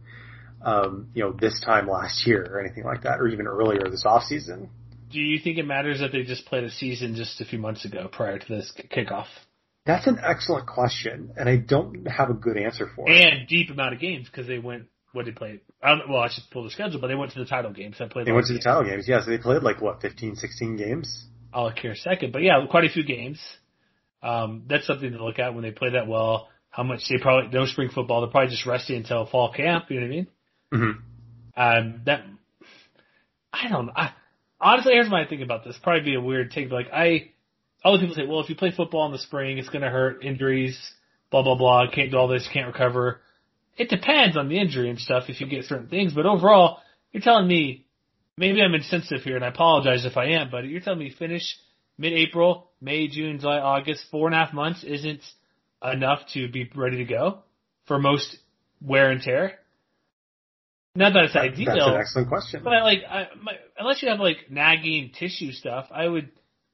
this time last year or anything like that, or even earlier this offseason. Do you think it matters that they just played a season just a few months ago prior to this kickoff? That's an excellent question, and I don't have a good answer for it. And deep amount of games because they went – what did they play? I should pull the schedule, but they went to the title games. They went to the title games, yeah. So they played 15, 16 games? I'll look here a second. But, yeah, quite a few games. That's something to look at when they play that well. How much they probably no spring football. They're probably just resting until fall camp. You know what I mean? Mm-hmm. Honestly, here's my thing about this. Probably be a weird take, but all the people say, well, if you play football in the spring, it's going to hurt injuries, blah, blah, blah. Can't do all this. Can't recover. It depends on the injury and stuff if you get certain things. But overall, you're telling me, maybe I'm insensitive here, and I apologize if I am, but you're telling me finish mid-April, May, June, July, August, 4.5 months isn't enough to be ready to go for most wear and tear? Not that it's ideal. That's an excellent question. But unless you have nagging tissue stuff, I would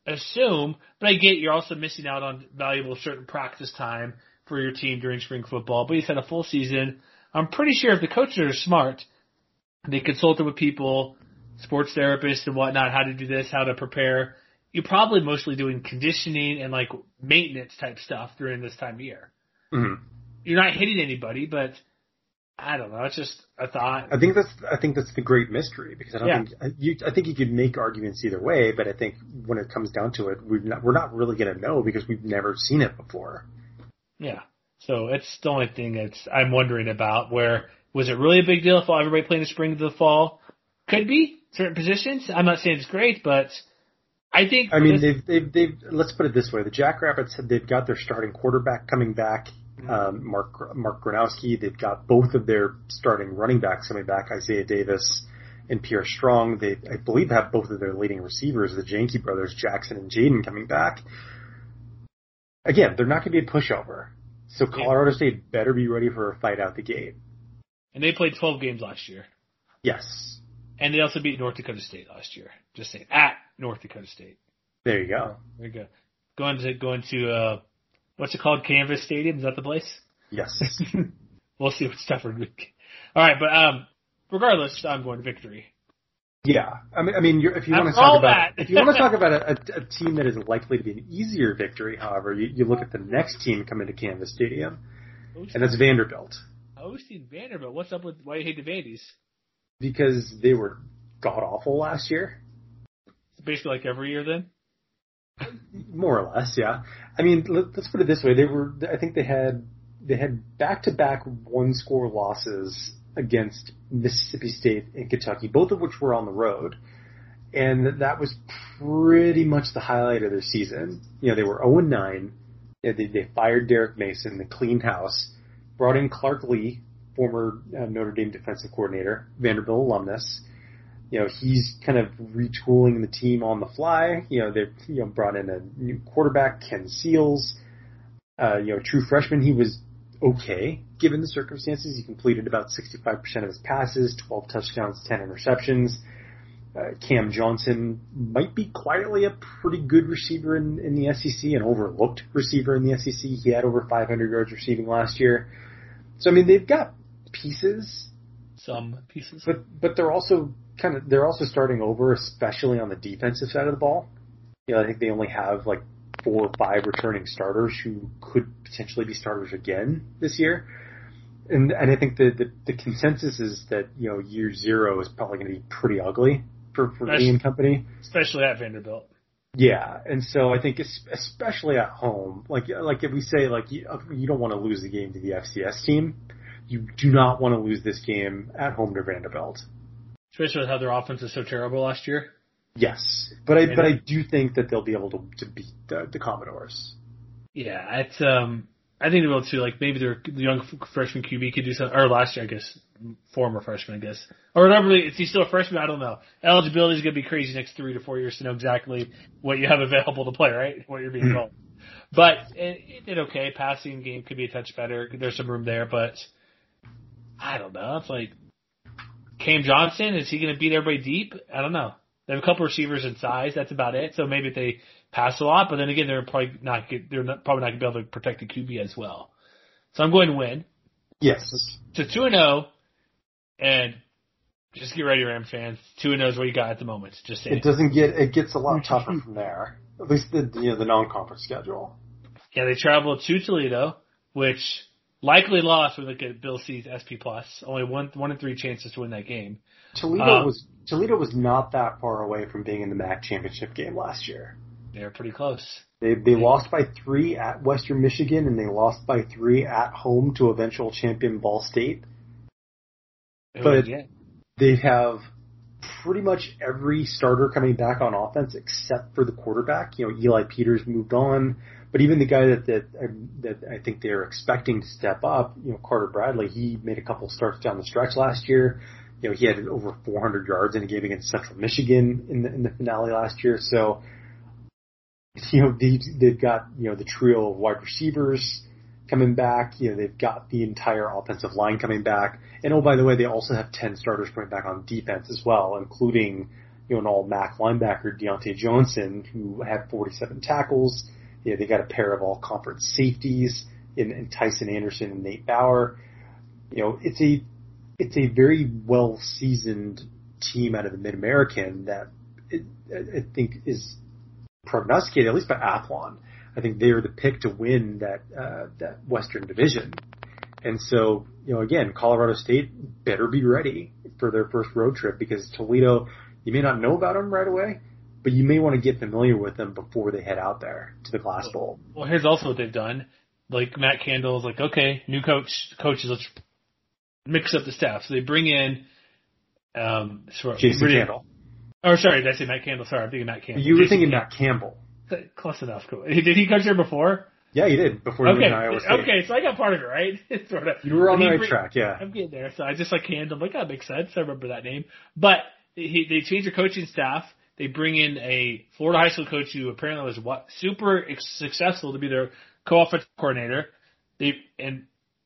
assume. But I get you're also missing out on valuable certain practice time for your team during spring football. But he's had a full season. I'm pretty sure if the coaches are smart, they consulted with people, sports therapists and whatnot, how to do this, how to prepare. You're probably mostly doing conditioning and maintenance type stuff during this time of year. Mm-hmm. You're not hitting anybody, but I don't know. It's just a thought. I think that's the great mystery, because I think you could make arguments either way, but I think when it comes down to it, we're not really going to know because we've never seen it before. Yeah. So it's the only thing I'm wondering about. Where was it really a big deal if everybody played in the spring to the fall? Could be certain positions. I'm not saying it's great, but I think. I mean, they've let's put it this way: the Jackrabbits, they've got their starting quarterback coming back. Mark Gronowski. They've got both of their starting running backs coming back, Isaiah Davis and Pierre Strong. They, I believe, have both of their leading receivers, the Janke brothers, Jackson and Jaden, coming back. Again, they're not going to be a pushover. So Colorado State better be ready for a fight out the gate. And they played 12 games last year. Yes. And they also beat North Dakota State last year. Just saying, at North Dakota State. There you go. There you go. Going to what's it called? Canvas Stadium? Is that the place? Yes. We'll see what's tougher. All right, but regardless, I'm going to victory. Yeah, I mean, if you want to talk about a team that is likely to be an easier victory, however, you look at the next team coming to Canvas Stadium, and that's Vanderbilt. Hosting Vanderbilt. What's up with why you hate the Vandies? Because they were god awful last year. It's basically like every year, then. More or less, yeah. I mean, let's put it this way: I think they had back-to-back one-score losses against Mississippi State and Kentucky, both of which were on the road, and that was pretty much the highlight of their season. You know, they were 0-9. They fired Derek Mason, they cleaned house, brought in Clark Lee, former Notre Dame defensive coordinator, Vanderbilt alumnus. You know, he's kind of retooling the team on the fly. You know, they've brought in a new quarterback, Ken Seals. True freshman, he was okay given the circumstances. He completed about 65% of his passes, 12 touchdowns, 10 interceptions. Cam Johnson might be quietly a pretty good receiver in the SEC, an overlooked receiver in the SEC. He had over 500 yards receiving last year. So, I mean, they've got pieces. Some pieces. But they're also starting over, especially on the defensive side of the ball. You know, I think they only have 4 or 5 returning starters who could potentially be starters again this year. And I think the consensus is that, you know, year zero is probably going to be pretty ugly for me and company. Especially at Vanderbilt. Yeah, and so I think especially at home, if we say, you don't want to lose the game to the FCS team, you do not want to lose this game at home to Vanderbilt. Especially with how their offense was so terrible last year. Yes, but I do think that they'll be able to beat the Commodores. Yeah, it's I think they'll be able to maybe their young freshman QB could do something, or last year I guess former freshman I guess or whatever. Is he still a freshman? I don't know. Eligibility is going to be crazy next 3 to 4 years to know exactly what you have available to play, right? What you're being told. But it did okay. Passing game could be a touch better. There's some room there, but I don't know. It's Cam Johnson, is he going to beat everybody deep? I don't know. They have a couple receivers in size. That's about it. So maybe if they pass a lot, but then again, they're probably not going to be able to protect the QB as well. So I'm going to win. Yes. So 2-0, and just get ready, Ram fans. 2-0 is what you got at the moment. Just saying. It gets a lot tougher from there. At least the non-conference schedule. Yeah, they travel to Toledo, which. Likely loss when we look at Bill C's SP+. Only one in three chances to win that game. Toledo was not that far away from being in the MAC championship game last year. They were pretty close. They lost by 3 at Western Michigan, and they lost by 3 at home to eventual champion Ball State. But they have pretty much every starter coming back on offense except for the quarterback. You know, Eli Peters moved on, but even the guy that I think they're expecting to step up, you know, Carter Bradley, he made a couple starts down the stretch last year. You know, he had over 400 yards in a game against Central Michigan in the finale last year. So, you know, they've got, you know, the trio of wide receivers coming back. You know, they've got the entire offensive line coming back. And, oh, by the way, they also have 10 starters coming back on defense as well, including, you know, an all-MAC linebacker, Dante Johnson, who had 47 tackles. You know, they got a pair of all-conference safeties in Tyson Anderson and Nate Bauer. You know, it's a very well-seasoned team out of the Mid-American that I think is prognosticated, at least by Athlon. I think they are the pick to win that Western Division. And so, you know, again, Colorado State better be ready for their first road trip, because Toledo, you may not know about them right away, but you may want to get familiar with them before they head out there to the Glass Bowl. Well, here's also what they've done. Like, Matt Candle is like, okay, new coaches, let's mix up the staff. So they bring in Jason Candle. Oh, sorry, did I say Matt Candle? Sorry, I'm thinking Matt Campbell. You were thinking Matt Campbell. Close enough. Did he coach here before? Yeah, he did, before he went to Iowa State. Okay, so I got part of it, right? Sort of. You were on the right track, yeah. I'm getting there. So I just like Candle. I'm like, that makes sense. I remember that name. But they changed their coaching staff. They bring in a Florida high school coach who apparently was super successful to be their co-offensive coordinator. They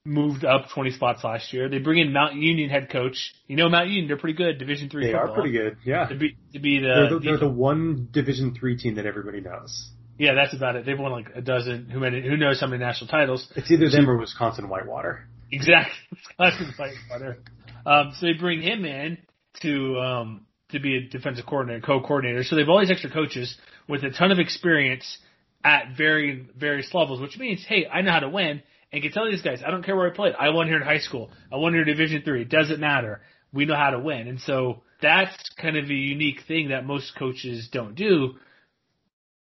moved up 20 spots last year. They bring in Mount Union head coach. You know Mount Union, they're pretty good. Division III. They football. Are pretty good. Yeah. To be they're the one Division III team that everybody knows. Yeah, that's about it. They've won like a dozen. Who knows how many national titles? It's either them or Wisconsin Whitewater. Exactly, Wisconsin Whitewater. So they bring him in to be a defensive coordinator, co-coordinator. So they have all these extra coaches with a ton of experience at various levels, which means, hey, I know how to win. And can tell these guys, I don't care where I played. I won here in high school. I won here in Division III. It doesn't matter. We know how to win. And so that's kind of a unique thing that most coaches don't do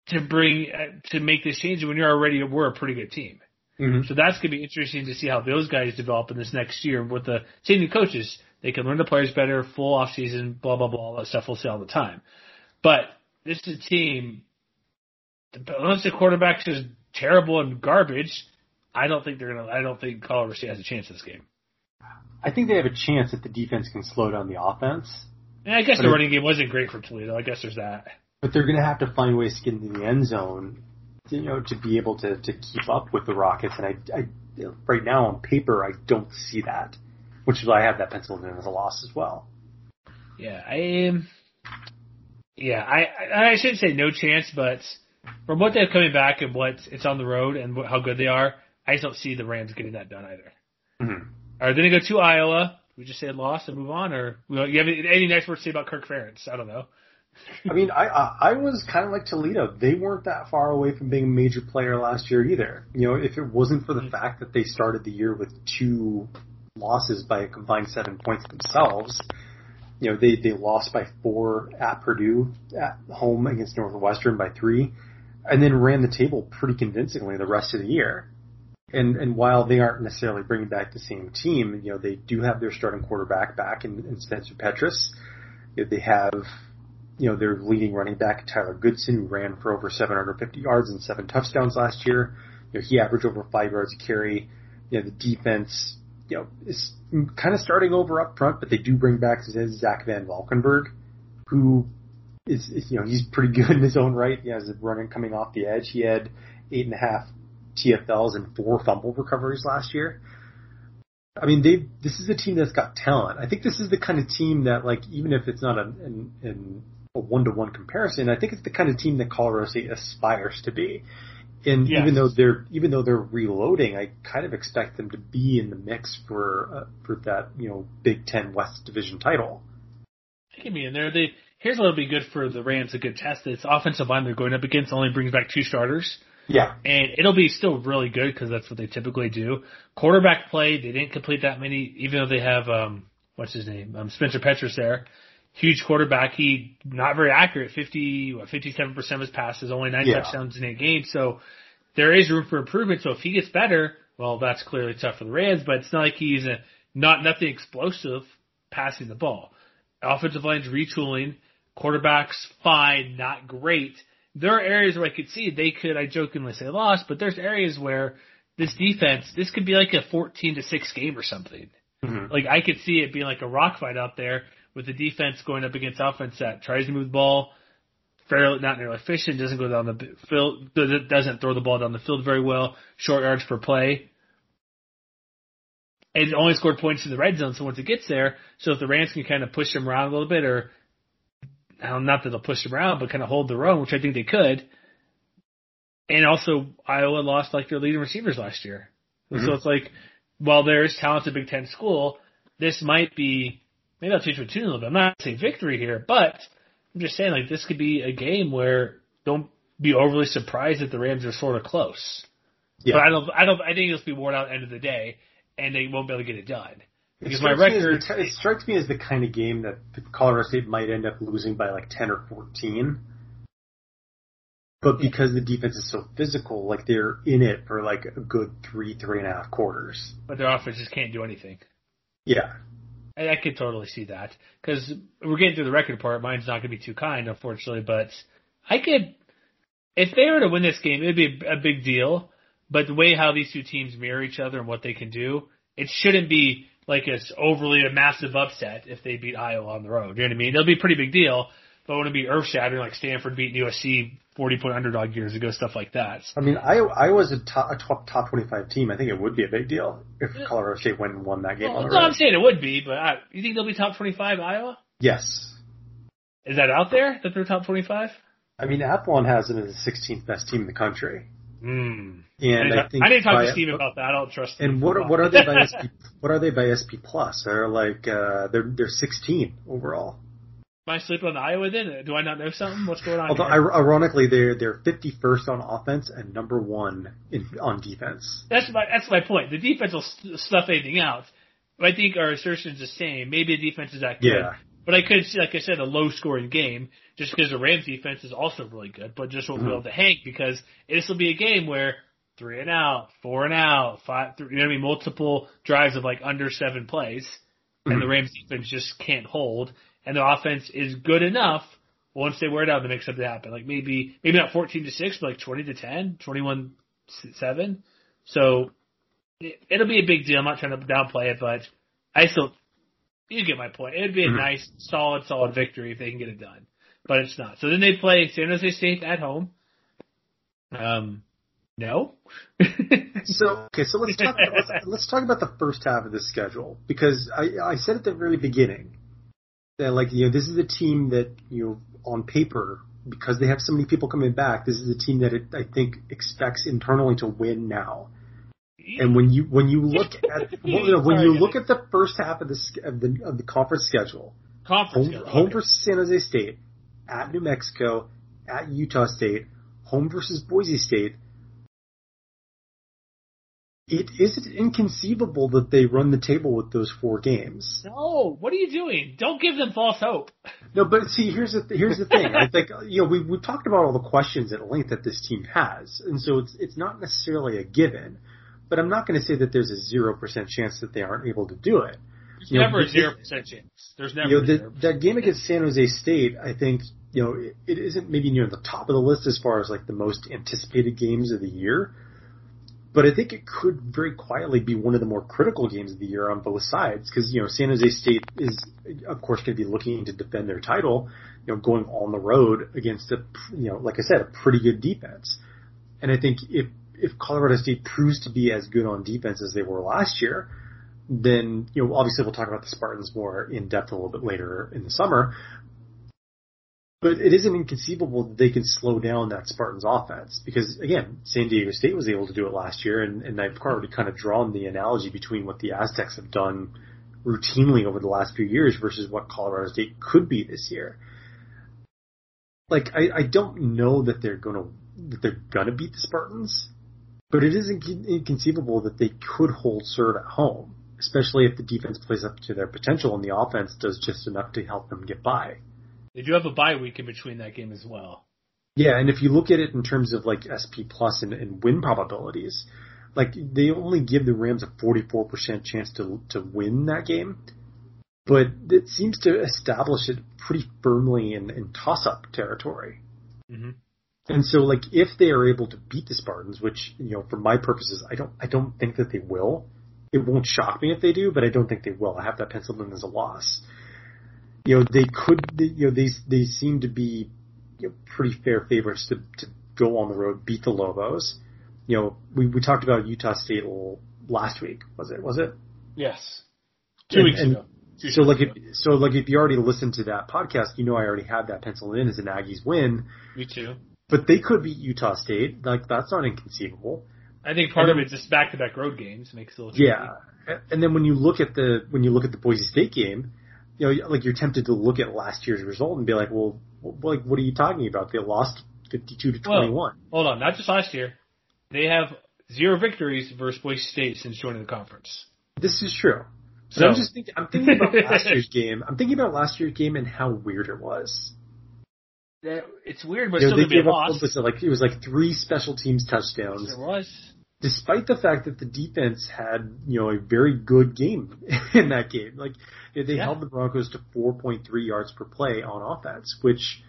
to make this change when you're already were a pretty good team. Mm-hmm. So that's going to be interesting to see how those guys develop in this next year with the changing coaches. They can learn the players better, full offseason, blah, blah, blah. All that stuff we'll say all the time. But this is a team, unless the quarterback's just terrible and garbage, I don't think Colorado State has a chance in this game. I think they have a chance if the defense can slow down the offense. And I guess the running game wasn't great for Toledo. I guess there's that. But they're going to have to find ways to get into the end zone, you know, to be able to keep up with the Rockets. And I right now on paper, I don't see that, which is why I have that penciled in as a loss as well. Yeah, I shouldn't say no chance, but from what they have coming back and what it's on the road and how good they are, I just don't see the Rams getting that done either. Mm-hmm. All right, then they go to Iowa. We just say loss and move on, or you have any nice words to say about Kirk Ferentz? I don't know. I mean, I was kind of like Toledo. They weren't that far away from being a major player last year either. You know, if it wasn't for the fact that they started the year with 2 losses by a combined 7 points themselves. You know, they lost by 4 at Purdue, at home against Northwestern by 3, and then ran the table pretty convincingly the rest of the year. And while they aren't necessarily bringing back the same team, you know, they do have their starting quarterback back in Spencer Petras. You know, they have, you know, their leading running back, Tyler Goodson, who ran for over 750 yards and 7 touchdowns last year. You know, he averaged over 5 yards a carry. You know, the defense, you know, is kind of starting over up front, but they do bring back Zach Van Valkenburg, who is, you know, he's pretty good in his own right. He has a running coming off the edge. He had 8.5 TFLs and 4 fumble recoveries last year. I mean, this is a team that's got talent. I think this is the kind of team that, like, even if it's not a one-to-one comparison, I think it's the kind of team that Colorado State aspires to be. And yes, even though they're reloading, I kind of expect them to be in the mix for that, you know, Big Ten West Division title. They can be in there. Here's what'll be good for the Rams, a good test. It's offensive line they're going up against only brings back 2 starters. Yeah, and it'll be still really good because that's what they typically do. Quarterback play, they didn't complete that many, even though they have Spencer Petras there. huge quarterback. He not very accurate. 57% of his passes, only 9 touchdowns in 8 games. So there is room for improvement. So if he gets better, well, that's clearly tough for the Rams, but it's not like he's nothing explosive passing the ball. Offensive line's retooling. Quarterback's fine, not great. There are areas where I could see I jokingly say lost, but there's areas where this defense, this could be like a 14-6 game or something. Mm-hmm. Like I could see it being like a rock fight out there with the defense going up against offense that tries to move the ball, fairly not nearly efficient, doesn't go down the field, doesn't throw the ball down the field very well, short yards per play. And only scored points in the red zone, so once it gets there, so if the Rams can kind of push them around a little bit, or not that they'll push them around, but kind of hold their own, which I think they could. And also, Iowa lost like their leading receivers last year. Mm-hmm. So it's like, while there's talent at Big Ten school, this might be, maybe I'll teach you a tune a little bit. I'm not saying victory here, but I'm just saying, like, this could be a game where don't be overly surprised if the Rams are sort of close. Yeah. But I think it'll be worn out at the end of the day. And they won't be able to get it done. Because my record... It strikes me as the kind of game that Colorado State might end up losing by like 10 or 14. But because the defense is so physical, like they're in it for like a good 3.5 quarters. But their offense just can't do anything. Yeah. I could totally see that. Because we're getting through the record part. Mine's not going to be too kind, unfortunately. But I could... If they were to win this game, it would be a big deal. But the way how these two teams mirror each other and what they can do, it shouldn't be like it's overly a massive upset if they beat Iowa on the road. You know what I mean? It'll be a pretty big deal, but it wouldn't be earth-shattering like Stanford beating USC 40-point underdog years ago, stuff like that. I mean, Iowa's a top 25 team. I think it would be a big deal if Colorado State won that game. Well, no, I'm saying it would be, but you think they'll be top 25 Iowa? Yes. Is that out there, that they're top 25? I mean, Athlon has them as the 16th best team in the country. Mm. And I didn't talk to Steve about that. I don't trust him. And what are they by SP? What are they by SP Plus? They're like they're 16 overall. Am I sleeping on Iowa then? Do I not know something? What's going on? Although here? Ironically, they're 51st on offense and number 1 on defense. That's my point. The defense will stuff anything out. But I think our assertion is the same. Maybe the defense is that good. Yeah. But I could see, like I said, a low-scoring game just because the Rams' defense is also really good, but just won't be able to hang because this will be a game where 3 and out, 4 and out, 5, 3, you know what I mean, multiple drives of like under 7 plays, and the Rams' defense just can't hold, and the offense is good enough once they wear it out to make something happen. Like maybe not 14-6, but like 20-10, 21-7. So it'll be a big deal. I'm not trying to downplay it, but I still. You get my point. It would be a nice, solid victory if they can get it done. But it's not. So then they play San Jose State at home. No. So let's talk about the first half of the schedule, because I said at the very beginning that, like, you know, this is a team that, you know, on paper, because they have so many people coming back, this is a team that I think expects internally to win now. And when you look at at the first half of the conference schedule, home versus San Jose State, at New Mexico, at Utah State, home versus Boise State, it isn't inconceivable that they run the table with those 4 games. No, what are you doing? Don't give them false hope. No, but see, here's the thing. I think, you know, we've talked about all the questions at length that this team has, and so it's not necessarily a given. But I'm not going to say that there's a 0% chance that they aren't able to do it. There's never a 0% chance. There's never a 0%. That game against San Jose State, I think, you know, it isn't maybe near the top of the list as far as like the most anticipated games of the year. But I think it could very quietly be one of the more critical games of the year on both sides, because, you know, San Jose State is, of course, going to be looking to defend their title, you know, going on the road against a, you know, like I said, a pretty good defense. And I think if Colorado State proves to be as good on defense as they were last year, then, you know, obviously we'll talk about the Spartans more in depth a little bit later in the summer. But it isn't inconceivable that they can slow down that Spartans offense because, again, San Diego State was able to do it last year, and I've already kind of drawn the analogy between what the Aztecs have done routinely over the last few years versus what Colorado State could be this year. Like, I don't know that they're gonna beat the Spartans. But it is inconceivable that they could hold serve at home. especially if the defense plays up to their potential and the offense does just enough to help them get by. They do have a bye week in between that game as well. Yeah, and if you look at it in terms of like SP plus and win probabilities, like they only give the Rams a 44% chance to win that game, but it seems to establish it pretty firmly in toss-up territory. Mm-hmm. And so, like, if they are able to beat the Spartans, which, you know, for my purposes, I don't think that they will. It won't shock me if they do, but I don't think they will. I have that penciled in as a loss. You know, they could. You know, they seem to be, you know, pretty fair favorites to go on the road, beat the Lobos. You know, we talked about Utah State last week. Was it? Yes. Two weeks ago. So if you already listened to that podcast, you know I already had that penciled in as an Aggies win. Me too. But they could beat Utah State. Like, that's not inconceivable. I think part of it's just back-to-back road games makes it a little tricky. Yeah, and then when you look at the Boise State game, you know, like, you're tempted to look at last year's result and be like, well, like, what are you talking about? They lost 52-21. Hold on, not just last year. They have 0 victories versus Boise State since joining the conference. This is true. So I'm thinking about last year's game. I'm thinking about last year's game and how weird it was. It's weird, but you know, still they gave up. Like, it was like 3 special teams touchdowns. Yes, it was, despite the fact that the defense had, you know, a very good game in that game. Like, they held the Broncos to 4.3 yards per play on offense, which,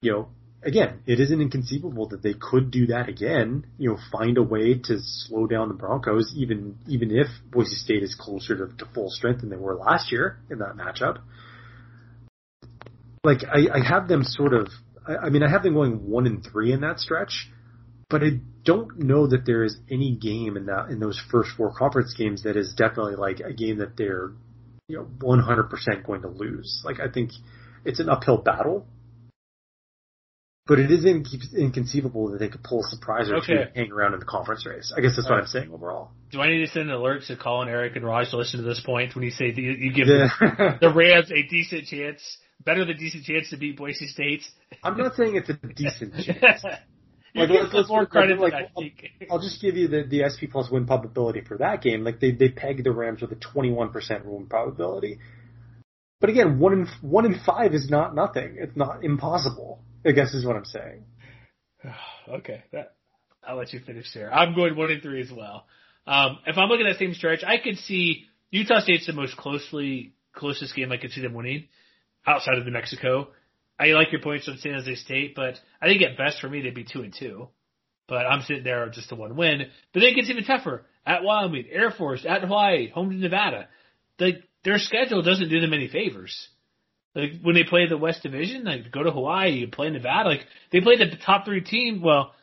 you know, again, it isn't inconceivable that they could do that again. You know, find a way to slow down the Broncos, even if Boise State is closer to full strength than they were last year in that matchup. Like, I have them sort of – I mean, I have them going 1-3 in that stretch, but I don't know that there is any game in those first 4 conference games that is definitely, like, a game that they're, you know, 100% going to lose. Like, I think it's an uphill battle, but it is inconceivable that they could pull a surprise or two and hang around in the conference race. I guess that's what I'm saying overall. Do I need to send an alert to Colin, Eric, and Raj to listen to this point when you say you give the Rams a decent chance – better than decent chance to beat Boise State. I'm not saying it's a decent chance. Like, let's more credit. Like, I'll just give you the SP plus win probability for that game. Like, they pegged the Rams with a 21% win probability. But again, 1 in 5 is not nothing. It's not impossible, I guess, is what I'm saying. Okay, I'll let you finish there. I'm going 1-3 as well. If I'm looking at that same stretch, I could see Utah State's the most closest game I could see them winning. Outside of New Mexico, I like your points on San Jose State, but I think at best for me they'd be 2-2. But I'm sitting there just a 1 win. But then it gets even tougher at Wyoming, Air Force, at Hawaii, home to Nevada. Their schedule doesn't do them any favors. Like, when they play the West Division, like, go to Hawaii and play Nevada. Like, they played the top 3 team. Well,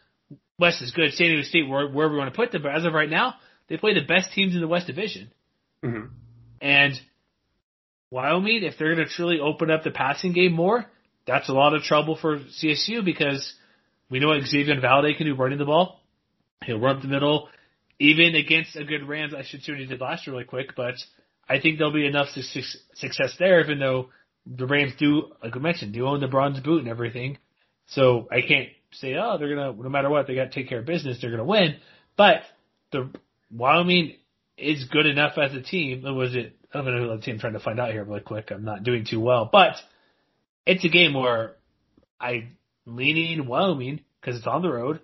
West is good. San Diego State, wherever we want to put them. But as of right now, they play the best teams in the West Division, and Wyoming, if they're going to truly open up the passing game more, that's a lot of trouble for CSU because we know what Xavier Valade can do running the ball. He'll run up the middle, even against a good Rams. I should see what he did last year really quick, but I think there'll be enough success there, even though the Rams do, like I mentioned, do own the bronze boot and everything. So I can't say, oh, they're going to, no matter what, they got to take care of business, they're going to win. But the Wyoming is good enough as a team. I don't know who the team I'm trying to find out here really quick. I'm not doing too well. But it's a game where I'm leaning Wyoming because it's on the road.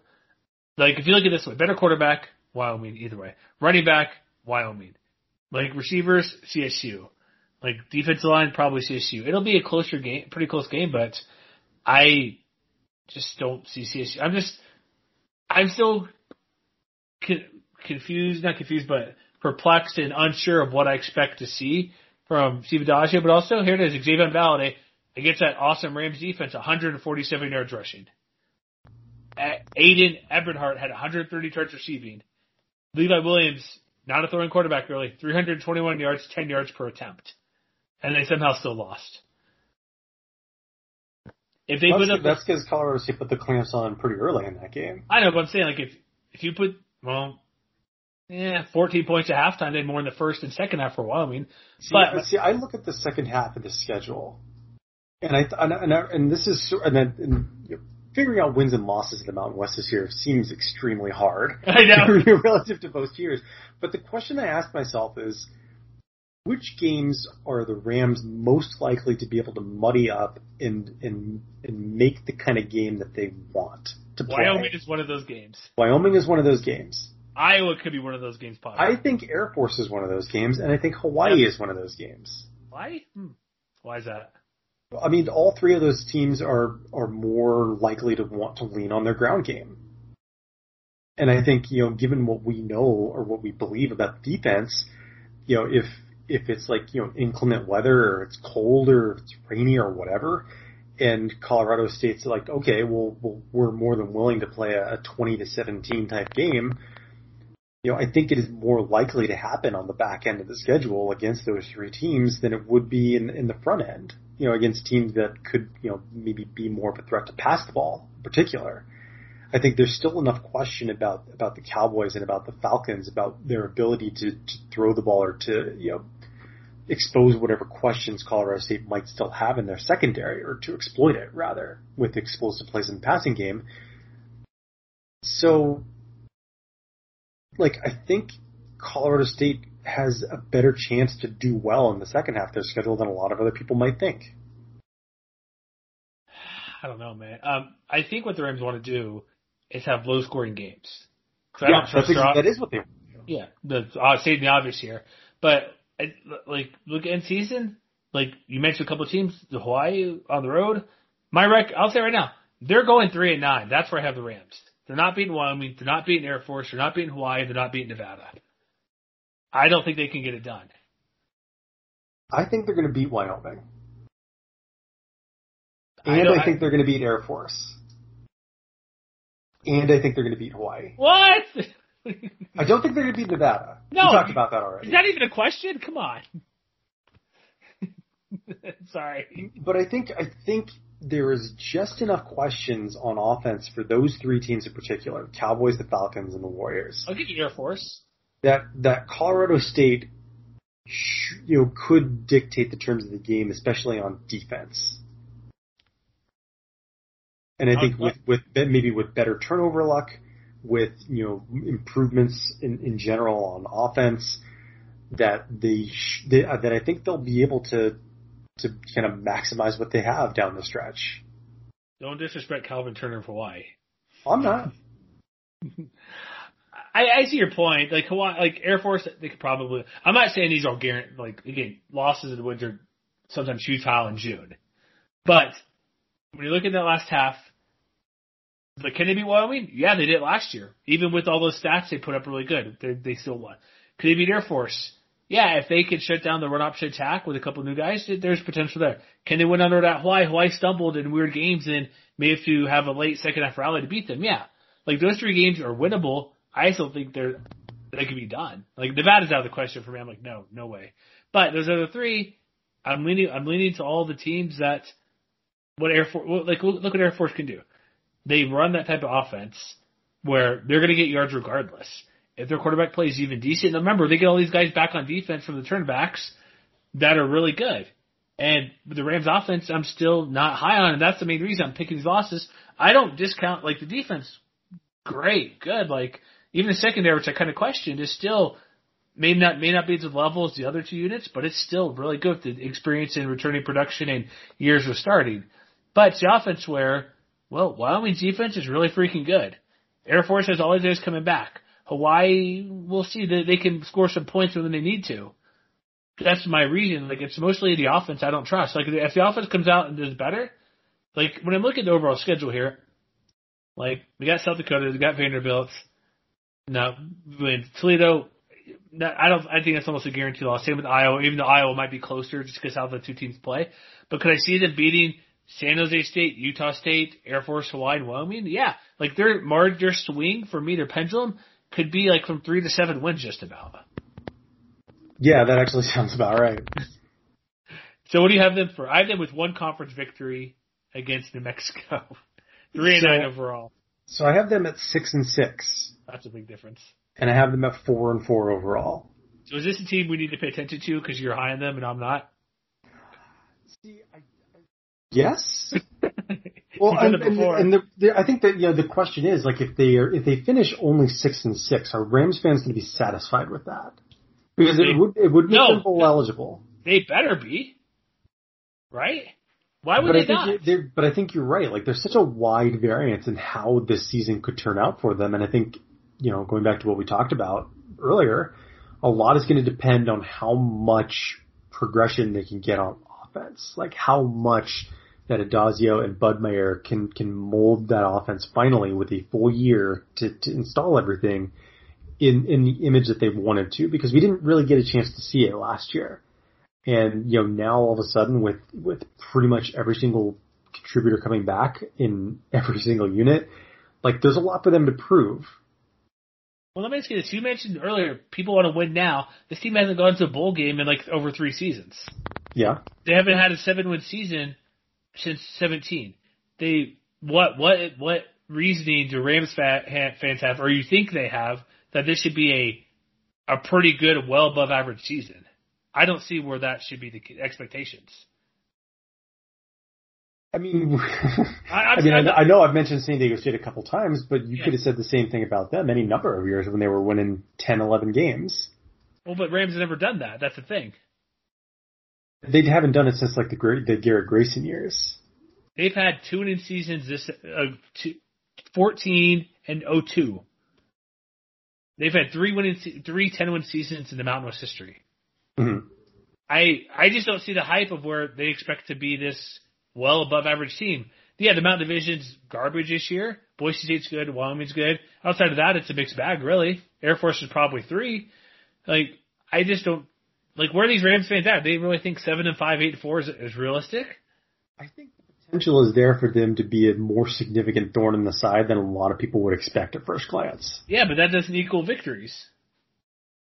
Like, if you look at it this way, better quarterback, Wyoming either way. Running back, Wyoming. Like, receivers, CSU. Like, defensive line, probably CSU. It'll be a closer game, pretty close game, but I just don't see CSU. I'm still perplexed and unsure of what I expect to see from Steve Addazio, but also here it is, Xavier Valade against that awesome Rams defense, 147 yards rushing. Aiden Eberhardt had 130 yards receiving. Levi Williams, not a throwing quarterback really, 321 yards, 10 yards per attempt. And they somehow still lost. If they that's because Colorado State put the clamps on pretty early in that game. I know, but I'm saying, like, if you put, 14 points at halftime. They had more in the first and second half for Wyoming. See, I look at the second half of the schedule, figuring out wins and losses in the Mountain West this year seems extremely hard. I know, relative to most years. But the question I ask myself is, Which games are the Rams most likely to be able to muddy up and make the kind of game that they want to play? Wyoming is one of those games. Wyoming is one of those games. Iowa could be one of those games, possibly. I think Air Force is one of those games, and I think Hawaii is one of those games. Why? Why is that? I mean, all three of those teams are more likely to want to lean on their ground game. And I think, you know, given what we know or what we believe about defense, you know, if it's like, you know, inclement weather or it's cold or it's rainy or whatever, and Colorado State's like, okay, well we're more than willing to play a 20-17 type game, you know, I think it is more likely to happen on the back end of the schedule against those three teams than it would be in the front end, you know, against teams that could, you know, maybe be more of a threat to pass the ball in particular. I think there's still enough question about the Cowboys and about the Falcons, about their ability to throw the ball or to, you know, expose whatever questions Colorado State might still have in their secondary, or to exploit it, rather, with explosive plays in the passing game. So, like, I think Colorado State has a better chance to do well in the second half of their schedule than a lot of other people might think. I don't know, man. I think what the Rams want to do is have low-scoring games. Yeah, that is what they want to do. Yeah, stating the obvious here. But, like, look at end season. Like, you mentioned a couple of teams, the Hawaii on the road. I'll say right now, they're going 3-9. That's where I have the Rams. They're not beating Wyoming. They're not beating Air Force. They're not beating Hawaii. They're not beating Nevada. I don't think they can get it done. I think they're going to beat Wyoming. And I think they're going to beat Air Force. And I think they're going to beat Hawaii. What? I don't think they're going to beat Nevada. No. We talked about that already. Is that even a question? Come on. Sorry. But I think there is just enough questions on offense for those three teams in particular, the Cowboys, the Falcons, and the Warriors. I'll give you Air Force. That Colorado State, you know, could dictate the terms of the game, especially on defense. And I think with better turnover luck, with, you know, improvements in general on offense, that that I think they'll be able to kind of maximize what they have down the stretch. Don't disrespect Calvin Turner of Hawaii. I'm not. I see your point. Like Hawaii, like Air Force, they could probably. I'm not saying these are guaranteed. Like again, losses in the winter sometimes futile in June, but when you look at that last half. But can they beat Wyoming? Yeah, they did last year. Even with all those stats, they put up really good. They still won. Could they beat Air Force? Yeah, if they could shut down the run option attack with a couple of new guys, there's potential there. Can they win under that Hawaii? Hawaii stumbled in weird games and may have to have a late second half rally to beat them. Yeah, like those three games are winnable. I still think they could be done. Like Nevada's out of the question for me. I'm like, no way. But those other three, I'm leaning to all the teams that what Air Force like. Look what Air Force can do. They run that type of offense where they're going to get yards regardless. If their quarterback plays even decent, and remember, they get all these guys back on defense from the turnbacks that are really good. And the Rams' offense, I'm still not high on, and that's the main reason I'm picking these losses. I don't discount, like, the defense, great, good. Like, even the secondary, which I kind of questioned, is still may not be to the level as the other two units, but it's still really good with the experience in returning production and years of starting. But the offense where – well, Wyoming's defense is really freaking good. Air Force has all these guys coming back. Hawaii, we'll see. They can score some points when they need to. That's my reason. Like, it's mostly the offense I don't trust. Like, if the offense comes out and does better, like, when I'm looking at the overall schedule here, like, we got South Dakota, we got Vanderbilt. No, Toledo, I think that's almost a guaranteed loss. Same with Iowa, even though Iowa might be closer just because how the two teams play. But could I see them beating San Jose State, Utah State, Air Force, Hawaii, and Wyoming? Yeah. Like, their swing for me, their pendulum, could be, like, from 3 to 7 wins just about. Yeah, that actually sounds about right. So what do you have them for? I have them with one conference victory against New Mexico. 3-9 overall. So I have them at 6-6. That's a big difference. And I have them at 4-4 overall. So is this a team we need to pay attention to because you're high on them and I'm not? See, yes. Well, and I think that, you know, the question is, like, if they finish only 6-6, are Rams fans going to be satisfied with that? Because it would be bowl eligible. They better be, right? Why would they not? But I think you're right. Like, there's such a wide variance in how this season could turn out for them. And I think, you know, going back to what we talked about earlier, a lot is going to depend on how much progression they can get on offense. Like, how much that Addazio and Budmayer can mold that offense finally with a full year to install everything in the image that they wanted to, because we didn't really get a chance to see it last year. And, you know, now all of a sudden with pretty much every single contributor coming back in every single unit, like, there's a lot for them to prove. Well, let me ask you this. You mentioned earlier people want to win now. This team hasn't gone to a bowl game in like over 3 seasons. Yeah. They haven't had a 7-win season since 2017. They what reasoning do Rams fans have, or you think they have, that this should be a pretty good, well above average season? I don't see where that should be the expectations. I mean, I know I've mentioned San Diego State a couple times, but you could have said the same thing about them any number of years when they were winning 10, 11 games. Well, but Rams have never done that. That's the thing. They haven't done it since like the Garrett Grayson years. They've had 2-win seasons this 14 and 02. They've had 3 10-win seasons in the Mountain West history. Mm-hmm. I just don't see the hype of where they expect to be this well above average team. Yeah, the Mountain Division's garbage this year. Boise State's good. Wyoming's good. Outside of that, it's a mixed bag, really. Air Force is probably 3. Like, I just don't. Like, where are these Rams fans at? They really think 7-5, 8-4 is realistic? I think the potential is there for them to be a more significant thorn in the side than a lot of people would expect at first glance. Yeah, but that doesn't equal victories.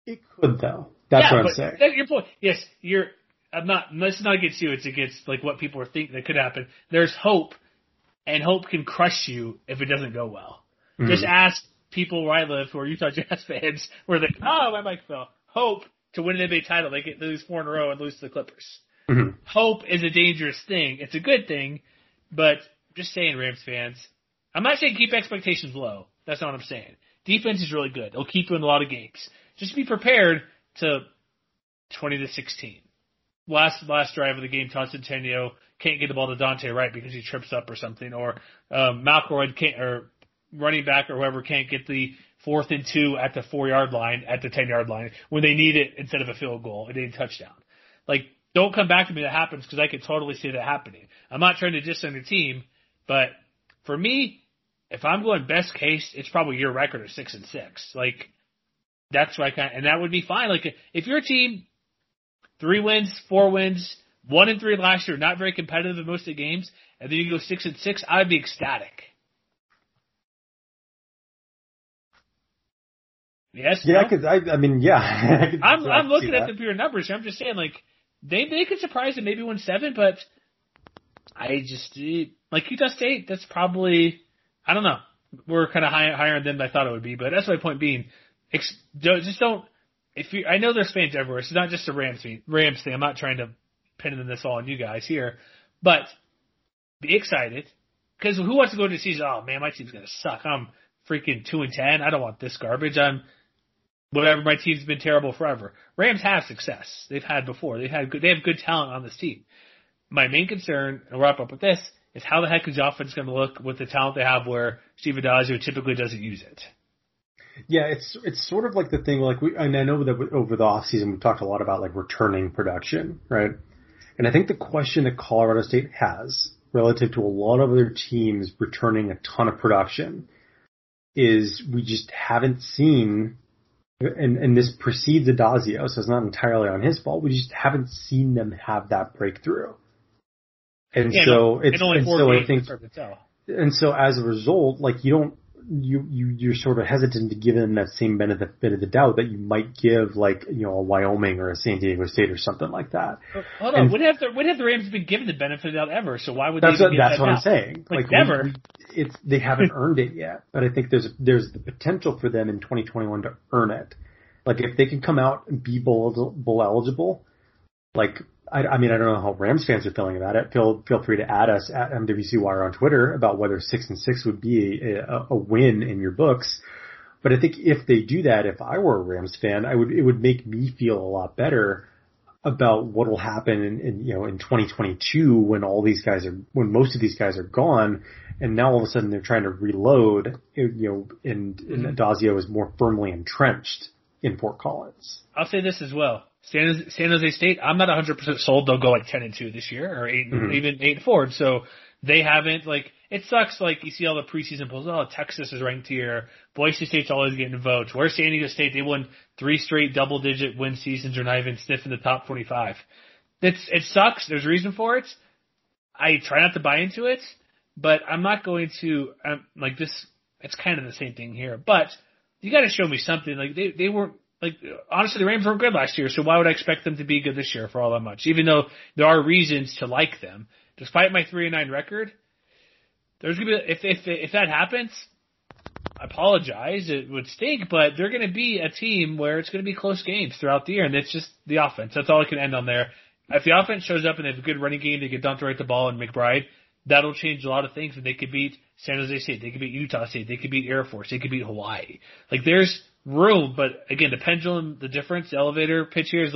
It could, though. That's what I'm saying. That's your point. Yes, I'm not. It's not against you. It's against like what people are thinking that could happen. There's hope, and hope can crush you if it doesn't go well. Mm-hmm. Just ask people where I live who are Utah Jazz fans, where they're like, oh, my mic fell. Hope to win an NBA title, they lose 4 in a row and lose to the Clippers. Mm-hmm. Hope is a dangerous thing. It's a good thing, but just saying, Rams fans, I'm not saying keep expectations low. That's not what I'm saying. Defense is really good. It'll keep you in a lot of games. Just be prepared to 20-16. Last drive of the game, Todd Centennial can't get the ball to Dante Wright because he trips up or something, or McElroy can't, or running back or whoever can't get the 4th and 2 at the 4-yard line, at the 10-yard line when they need it instead of a field goal and a touchdown. Like, don't come back to me that happens, because I could totally see that happening. I'm not trying to diss on your team, but for me, if I'm going best case, it's probably your record of 6-6. Like, that's why and that would be fine. Like, if your team 3 wins, 4 wins, 1-3 last year, not very competitive in most of the games, and then you go 6-6, I'd be ecstatic. Yes. Yeah, no? I mean, yeah. I'm looking at the pure numbers. I'm just saying, like, they could surprise and maybe win 7, but I just like Utah State. That's probably, I don't know. We're kind of higher on them than I thought it would be, but that's my point being. Just don't. I know there's fans everywhere. So it's not just a Rams thing. I'm not trying to pin this all on you guys here, but be excited, because who wants to go to the season? Oh man, my team's gonna suck. I'm freaking 2-10. I don't want this garbage. I'm whatever. My team's been terrible forever. Rams have success. They've had before. They have good talent on this team. My main concern, and I'll wrap up with this, is how the heck is the offense going to look with the talent they have, where Steve Addazio typically doesn't use it. Yeah, it's sort of like the thing, like and I know that over the offseason we've talked a lot about like returning production, right? And I think the question that Colorado State has relative to a lot of other teams returning a ton of production is we just haven't seen, and this precedes Addazio, so it's not entirely on his fault, we just haven't seen them have that breakthrough. And so as a result, like you're sort of hesitant to give them that same benefit of the doubt that you might give, like, you know, a Wyoming or a San Diego State or something like that. Hold on, when have the Rams been given the benefit of the doubt ever? So why would they give that? That's what I'm saying. Like never. They haven't earned it yet, but I think there's the potential for them in 2021 to earn it. Like if they can come out and be bowl eligible, like. I mean, I don't know how Rams fans are feeling about it. Feel free to add us at MWCWire on Twitter about whether 6-6 would be a win in your books. But I think if they do that, if I were a Rams fan, it would make me feel a lot better about what will happen in 2022 when most of these guys are gone, and now all of a sudden they're trying to reload, and Addazio is more firmly entrenched in Fort Collins. I'll say this as well. San Jose State, I'm not 100% sold they'll go 10-2 this year or even 8-4. So they haven't, it sucks, you see all the preseason polls, Texas is ranked here, Boise State's always getting votes. Where's San Diego State? They won 3 straight double-digit win seasons, or not even sniffing the top 25. It sucks. There's a reason for it. I try not to buy into it, but I'm not going to, this, it's kind of the same thing here. But you got to show me something. They weren't, honestly, the Rams weren't good last year, so why would I expect them to be good this year for all that much? Even though there are reasons to like them. Despite my 3-9 record, there's gonna be if that happens, I apologize. It would stink, but they're gonna be a team where it's gonna be close games throughout the year, and it's just the offense. That's all I can end on there. If the offense shows up and they have a good running game, they get Dante Wright the ball and McBride, that'll change a lot of things. And they could beat San Jose State, they could beat Utah State, they could beat Air Force, they could beat Hawaii. There's room, but again, the pendulum, the difference, the elevator pitch here is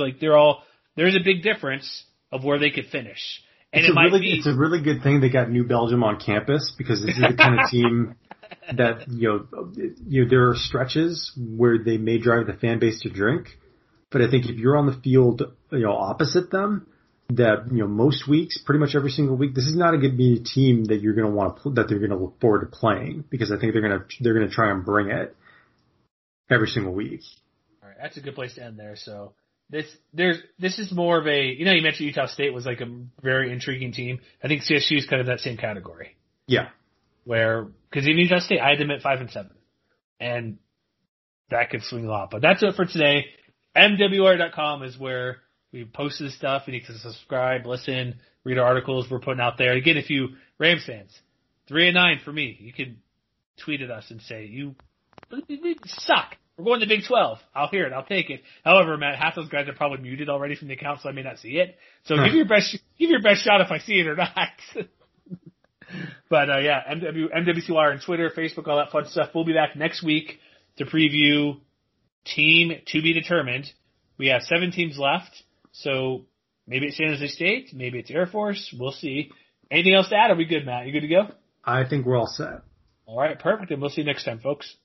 there's a big difference of where they could finish. And it's a really good thing they got New Belgium on campus, because this is the kind of team that, there are stretches where they may drive the fan base to drink. But I think if you're on the field, opposite them, that, most weeks, pretty much every single week, this is not a good team that you're going to want to, that they're going to look forward to playing, because I think they're going to try and bring it every single week. All right. That's a good place to end there. So. This is more of a, you mentioned Utah State was a very intriguing team. I think CSU is kind of that same category. Yeah. Because in Utah State, I had them at 5-7. And that could swing a lot. But that's it for today. MWR.com is where we post this stuff. You need to subscribe, listen, read our articles we're putting out there. Again, if you Rams fans, 3-9 for me, you can tweet at us and say, we suck. We're going to Big 12. I'll hear it. I'll take it. However, Matt, half those guys are probably muted already from the account, so I may not see it. So give your best shot if I see it or not. But MWCR on Twitter, Facebook, all that fun stuff. We'll be back next week to preview team to be determined. We have 7 teams left, so maybe it's San Jose State, maybe it's Air Force. We'll see. Anything else to add? Are we good, Matt? You good to go? I think we're all set. All right, perfect. And we'll see you next time, folks.